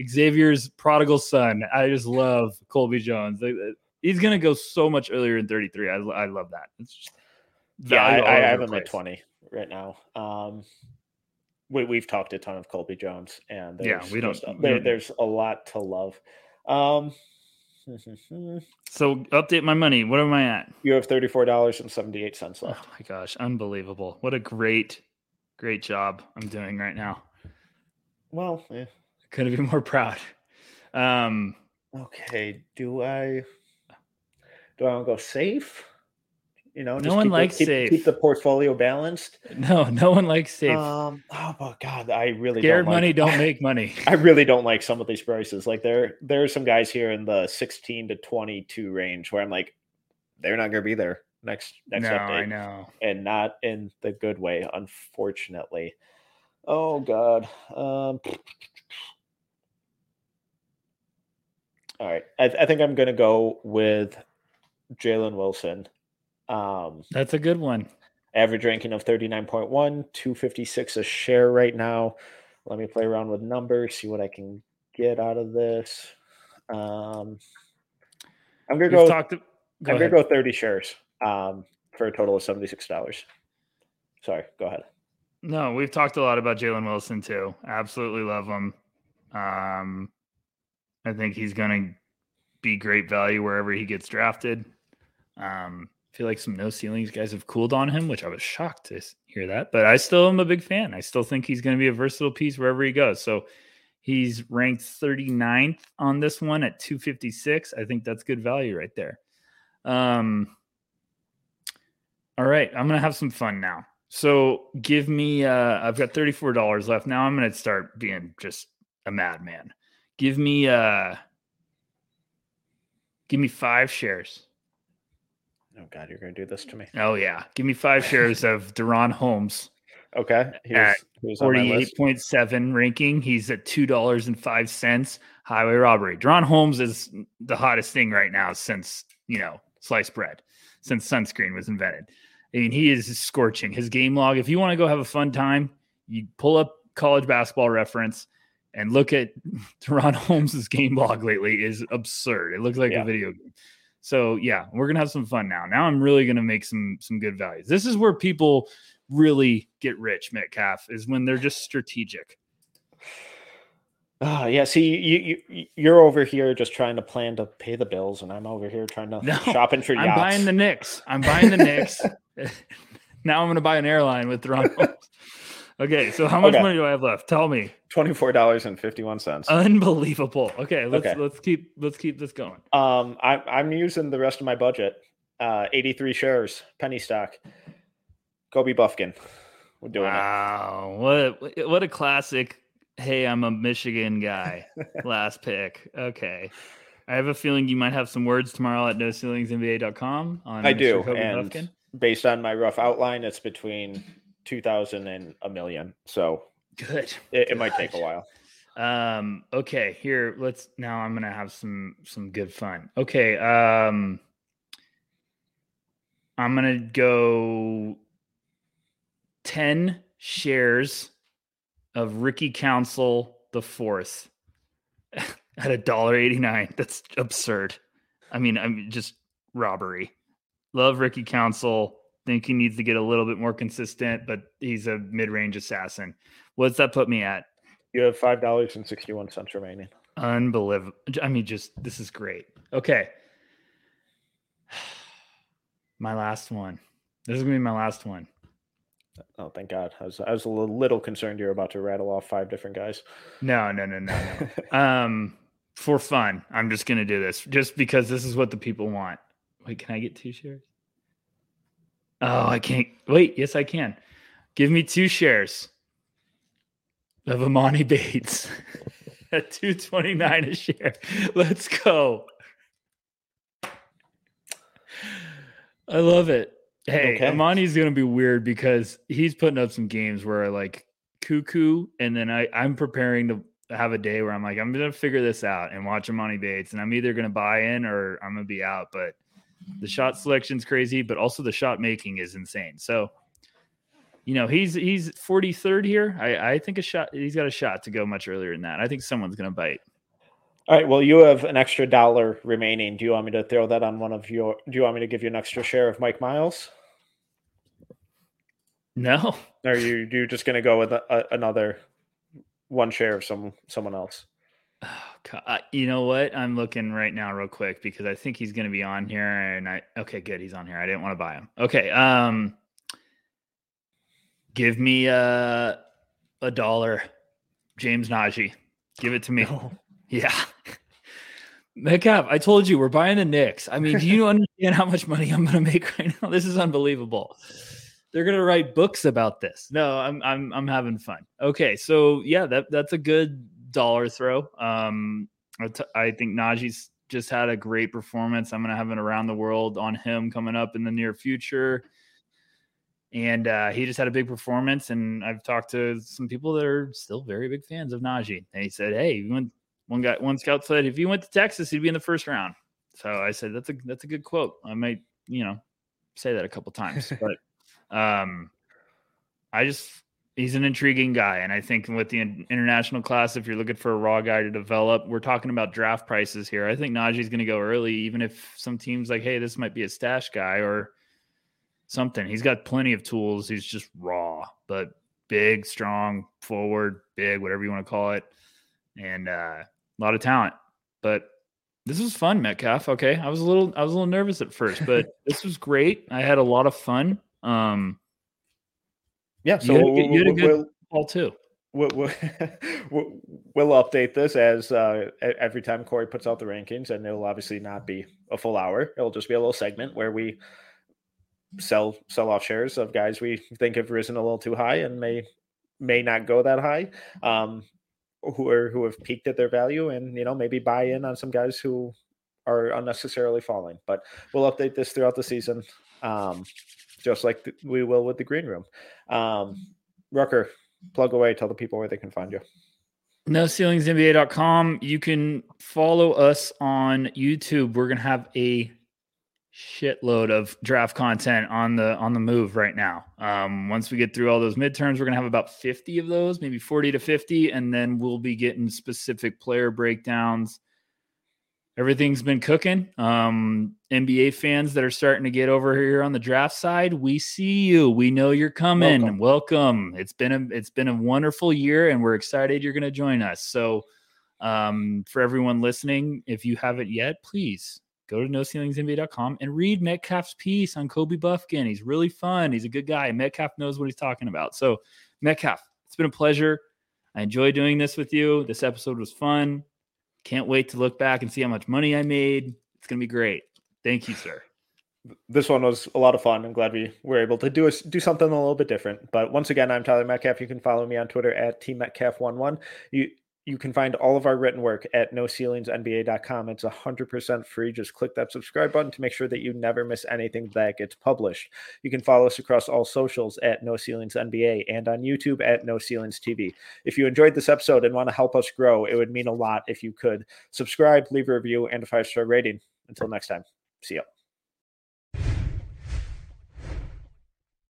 Xavier's prodigal son. I just love Colby Jones. He's going to go so much earlier in 33. I love that. It's just I have him at 20 right now. We've talked a ton of Colby Jones, and there's a lot to love. So update my money. What am I at? You have $34.78 left. Oh my gosh. Unbelievable. What a great job I'm doing right now. Well, yeah. Couldn't be more proud. Okay. Do I want to go safe? You know, no one likes safe. Keep the portfolio balanced. No one likes safe. Oh my God, I really scared don't money like, don't make money. I really don't like some of these prices. Like there are some guys here in the 16 to 22 range where I'm like, they're not going to be there next update. I know, and not in the good way, unfortunately. Oh God. All right. I think I'm going to go with Jalen Wilson. That's a good one. Average ranking of 39.1, 256 a share right now. Let me play around with numbers, see what I can get out of this. I'm going to go 30 shares for a total of $76. Sorry, go ahead. No, we've talked a lot about Jalen Wilson too. Absolutely love him. I think he's going to be great value wherever he gets drafted. I feel like some No Ceilings guys have cooled on him, which I was shocked to hear that, but I still am a big fan. I still think he's going to be a versatile piece wherever he goes. So he's ranked 39th on this one at 256. I think that's good value right there. All right. I'm going to have some fun now. So give me, I've got $34 left. Now I'm going to start being just a madman. Give me 5 shares. Oh God, you're going to do this to me. Oh yeah. Give me 5 shares of Deron Holmes. Okay. He was 48.7 ranking. He's at $2.05 highway robbery. Deron Holmes is the hottest thing right now since, sliced bread, since sunscreen was invented. I mean, he is scorching his game log. If you want to go have a fun time, you pull up College Basketball Reference and look at Deron Holmes' game log lately is absurd. It looks like a video game. So yeah, we're going to have some fun now. Now I'm really going to make some good values. This is where people really get rich, Metcalf, is when they're just strategic. Oh, yeah. See, you're over here just trying to plan to pay the bills, and I'm over here trying to shopping for yachts. I'm buying the Knicks. Now I'm going to buy an airline with Deron Holmes. Okay, so how much money do I have left? Tell me. $24.51. Unbelievable. Okay, let's keep this going. I'm using the rest of my budget. 83 shares, penny stock. Kobe Bufkin. We're doing it. Wow, what a classic. Hey, I'm a Michigan guy. Last pick. Okay. I have a feeling you might have some words tomorrow at NoCeilingsNBA.com. I do, Kobe and Bufkin. Based on my rough outline, it's between 2,000 and a million. So good. It might take a while. Okay, here now I'm going to have some good fun. Okay. I'm going to go 10 shares of Ricky Council IV at $1.89. That's absurd. I mean, just robbery. Love Ricky Council. Think he needs to get a little bit more consistent, but he's a mid-range assassin. What's that put me at? You have $5.61 remaining. Unbelievable. I mean, this is great. Okay. My last one. This is going to be my last one. Oh, thank God. I was a little concerned you were about to rattle off 5 different guys. No. For fun, I'm just going to do this just because this is what the people want. Wait, can I get 2 shares? Oh, I can't. Wait, yes, I can. Give me 2 shares of Imani Bates at $2.29 a share. Let's go. I love it. Hey, okay. Imani's going to be weird because he's putting up some games where I like cuckoo. And then I'm preparing to have a day where I'm like, I'm going to figure this out and watch Imani Bates. And I'm either going to buy in or I'm going to be out. But the shot selection's crazy, but also the shot making is insane. So, he's 43rd here. I think he's got a shot to go much earlier than that. I think someone's going to bite. All right. Well, you have an extra $1 remaining. Do you want me to throw that on one of your? Do you want me to give you an extra share of Mike Miles? No. Or are you just going to go with another 1 share of someone else? Oh, God. You know what? I'm looking right now, real quick, because I think he's going to be on here. And okay, good. He's on here. I didn't want to buy him. Okay. Give me $1, James Najee. Give it to me. No. Yeah. Metcalf, I told you we're buying the Knicks. I mean, do you understand how much money I'm going to make right now? This is unbelievable. They're going to write books about this. No, I'm having fun. Okay, so yeah, that's a good dollar throw. I think Najee's just had a great performance. I'm going to have an around the world on him coming up in the near future. And he just had a big performance, and I've talked to some people that are still very big fans of Najee. And he said, "Hey, you want One scout said, if you went to Texas, he'd be in the first round. So I said, that's a good quote. I might, say that a couple times, but he's an intriguing guy. And I think with the international class, if you're looking for a raw guy to develop, we're talking about draft prices here. I think Najee's going to go early, even if some team's like, hey, this might be a stash guy or something. He's got plenty of tools. He's just raw, but big, strong, forward, big, whatever you want to call it. And a lot of talent, but this was fun, Metcalf. Okay. I was a little nervous at first, but this was great. I had a lot of fun. Yeah. So you had a good ball too. We'll update this as every time Corey puts out the rankings, and it'll obviously not be a full hour. It'll just be a little segment where we sell off shares of guys we think have risen a little too high and may not go that high. Who have peaked at their value, and maybe buy in on some guys who are unnecessarily falling. But we'll update this throughout the season, just like we will with the green room. Rucker, plug away. Tell the people where they can find you. NoCeilingsNBA.com. You can follow us on YouTube. We're gonna have a shitload of draft content on the move right now. Once we get through all those midterms, we're gonna have about 50 of those, maybe 40 to 50, and then we'll be getting specific player breakdowns. Everything's been cooking. NBA fans that are starting to get over here on the draft side, we see you. We know you're coming. Welcome. It's been a wonderful year, and we're excited you're gonna join us. So for everyone listening, if you haven't yet, please go to NoCeilingsNBA.com and read Metcalf's piece on Kobe Bufkin. He's really fun. He's a good guy. Metcalf knows what he's talking about. So, Metcalf, it's been a pleasure. I enjoy doing this with you. This episode was fun. Can't wait to look back and see how much money I made. It's going to be great. Thank you, sir. This one was a lot of fun. I'm glad we were able to do something a little bit different. But once again, I'm Tyler Metcalf. You can follow me on Twitter at TMetcalf11. You can find all of our written work at NoCeilingsNBA.com. It's 100% free. Just click that subscribe button to make sure that you never miss anything that gets published. You can follow us across all socials at NoCeilingsNBA and on YouTube at NoCeilingsTV. If you enjoyed this episode and want to help us grow, it would mean a lot if you could subscribe, leave a review, and a 5-star rating. Until next time, see ya.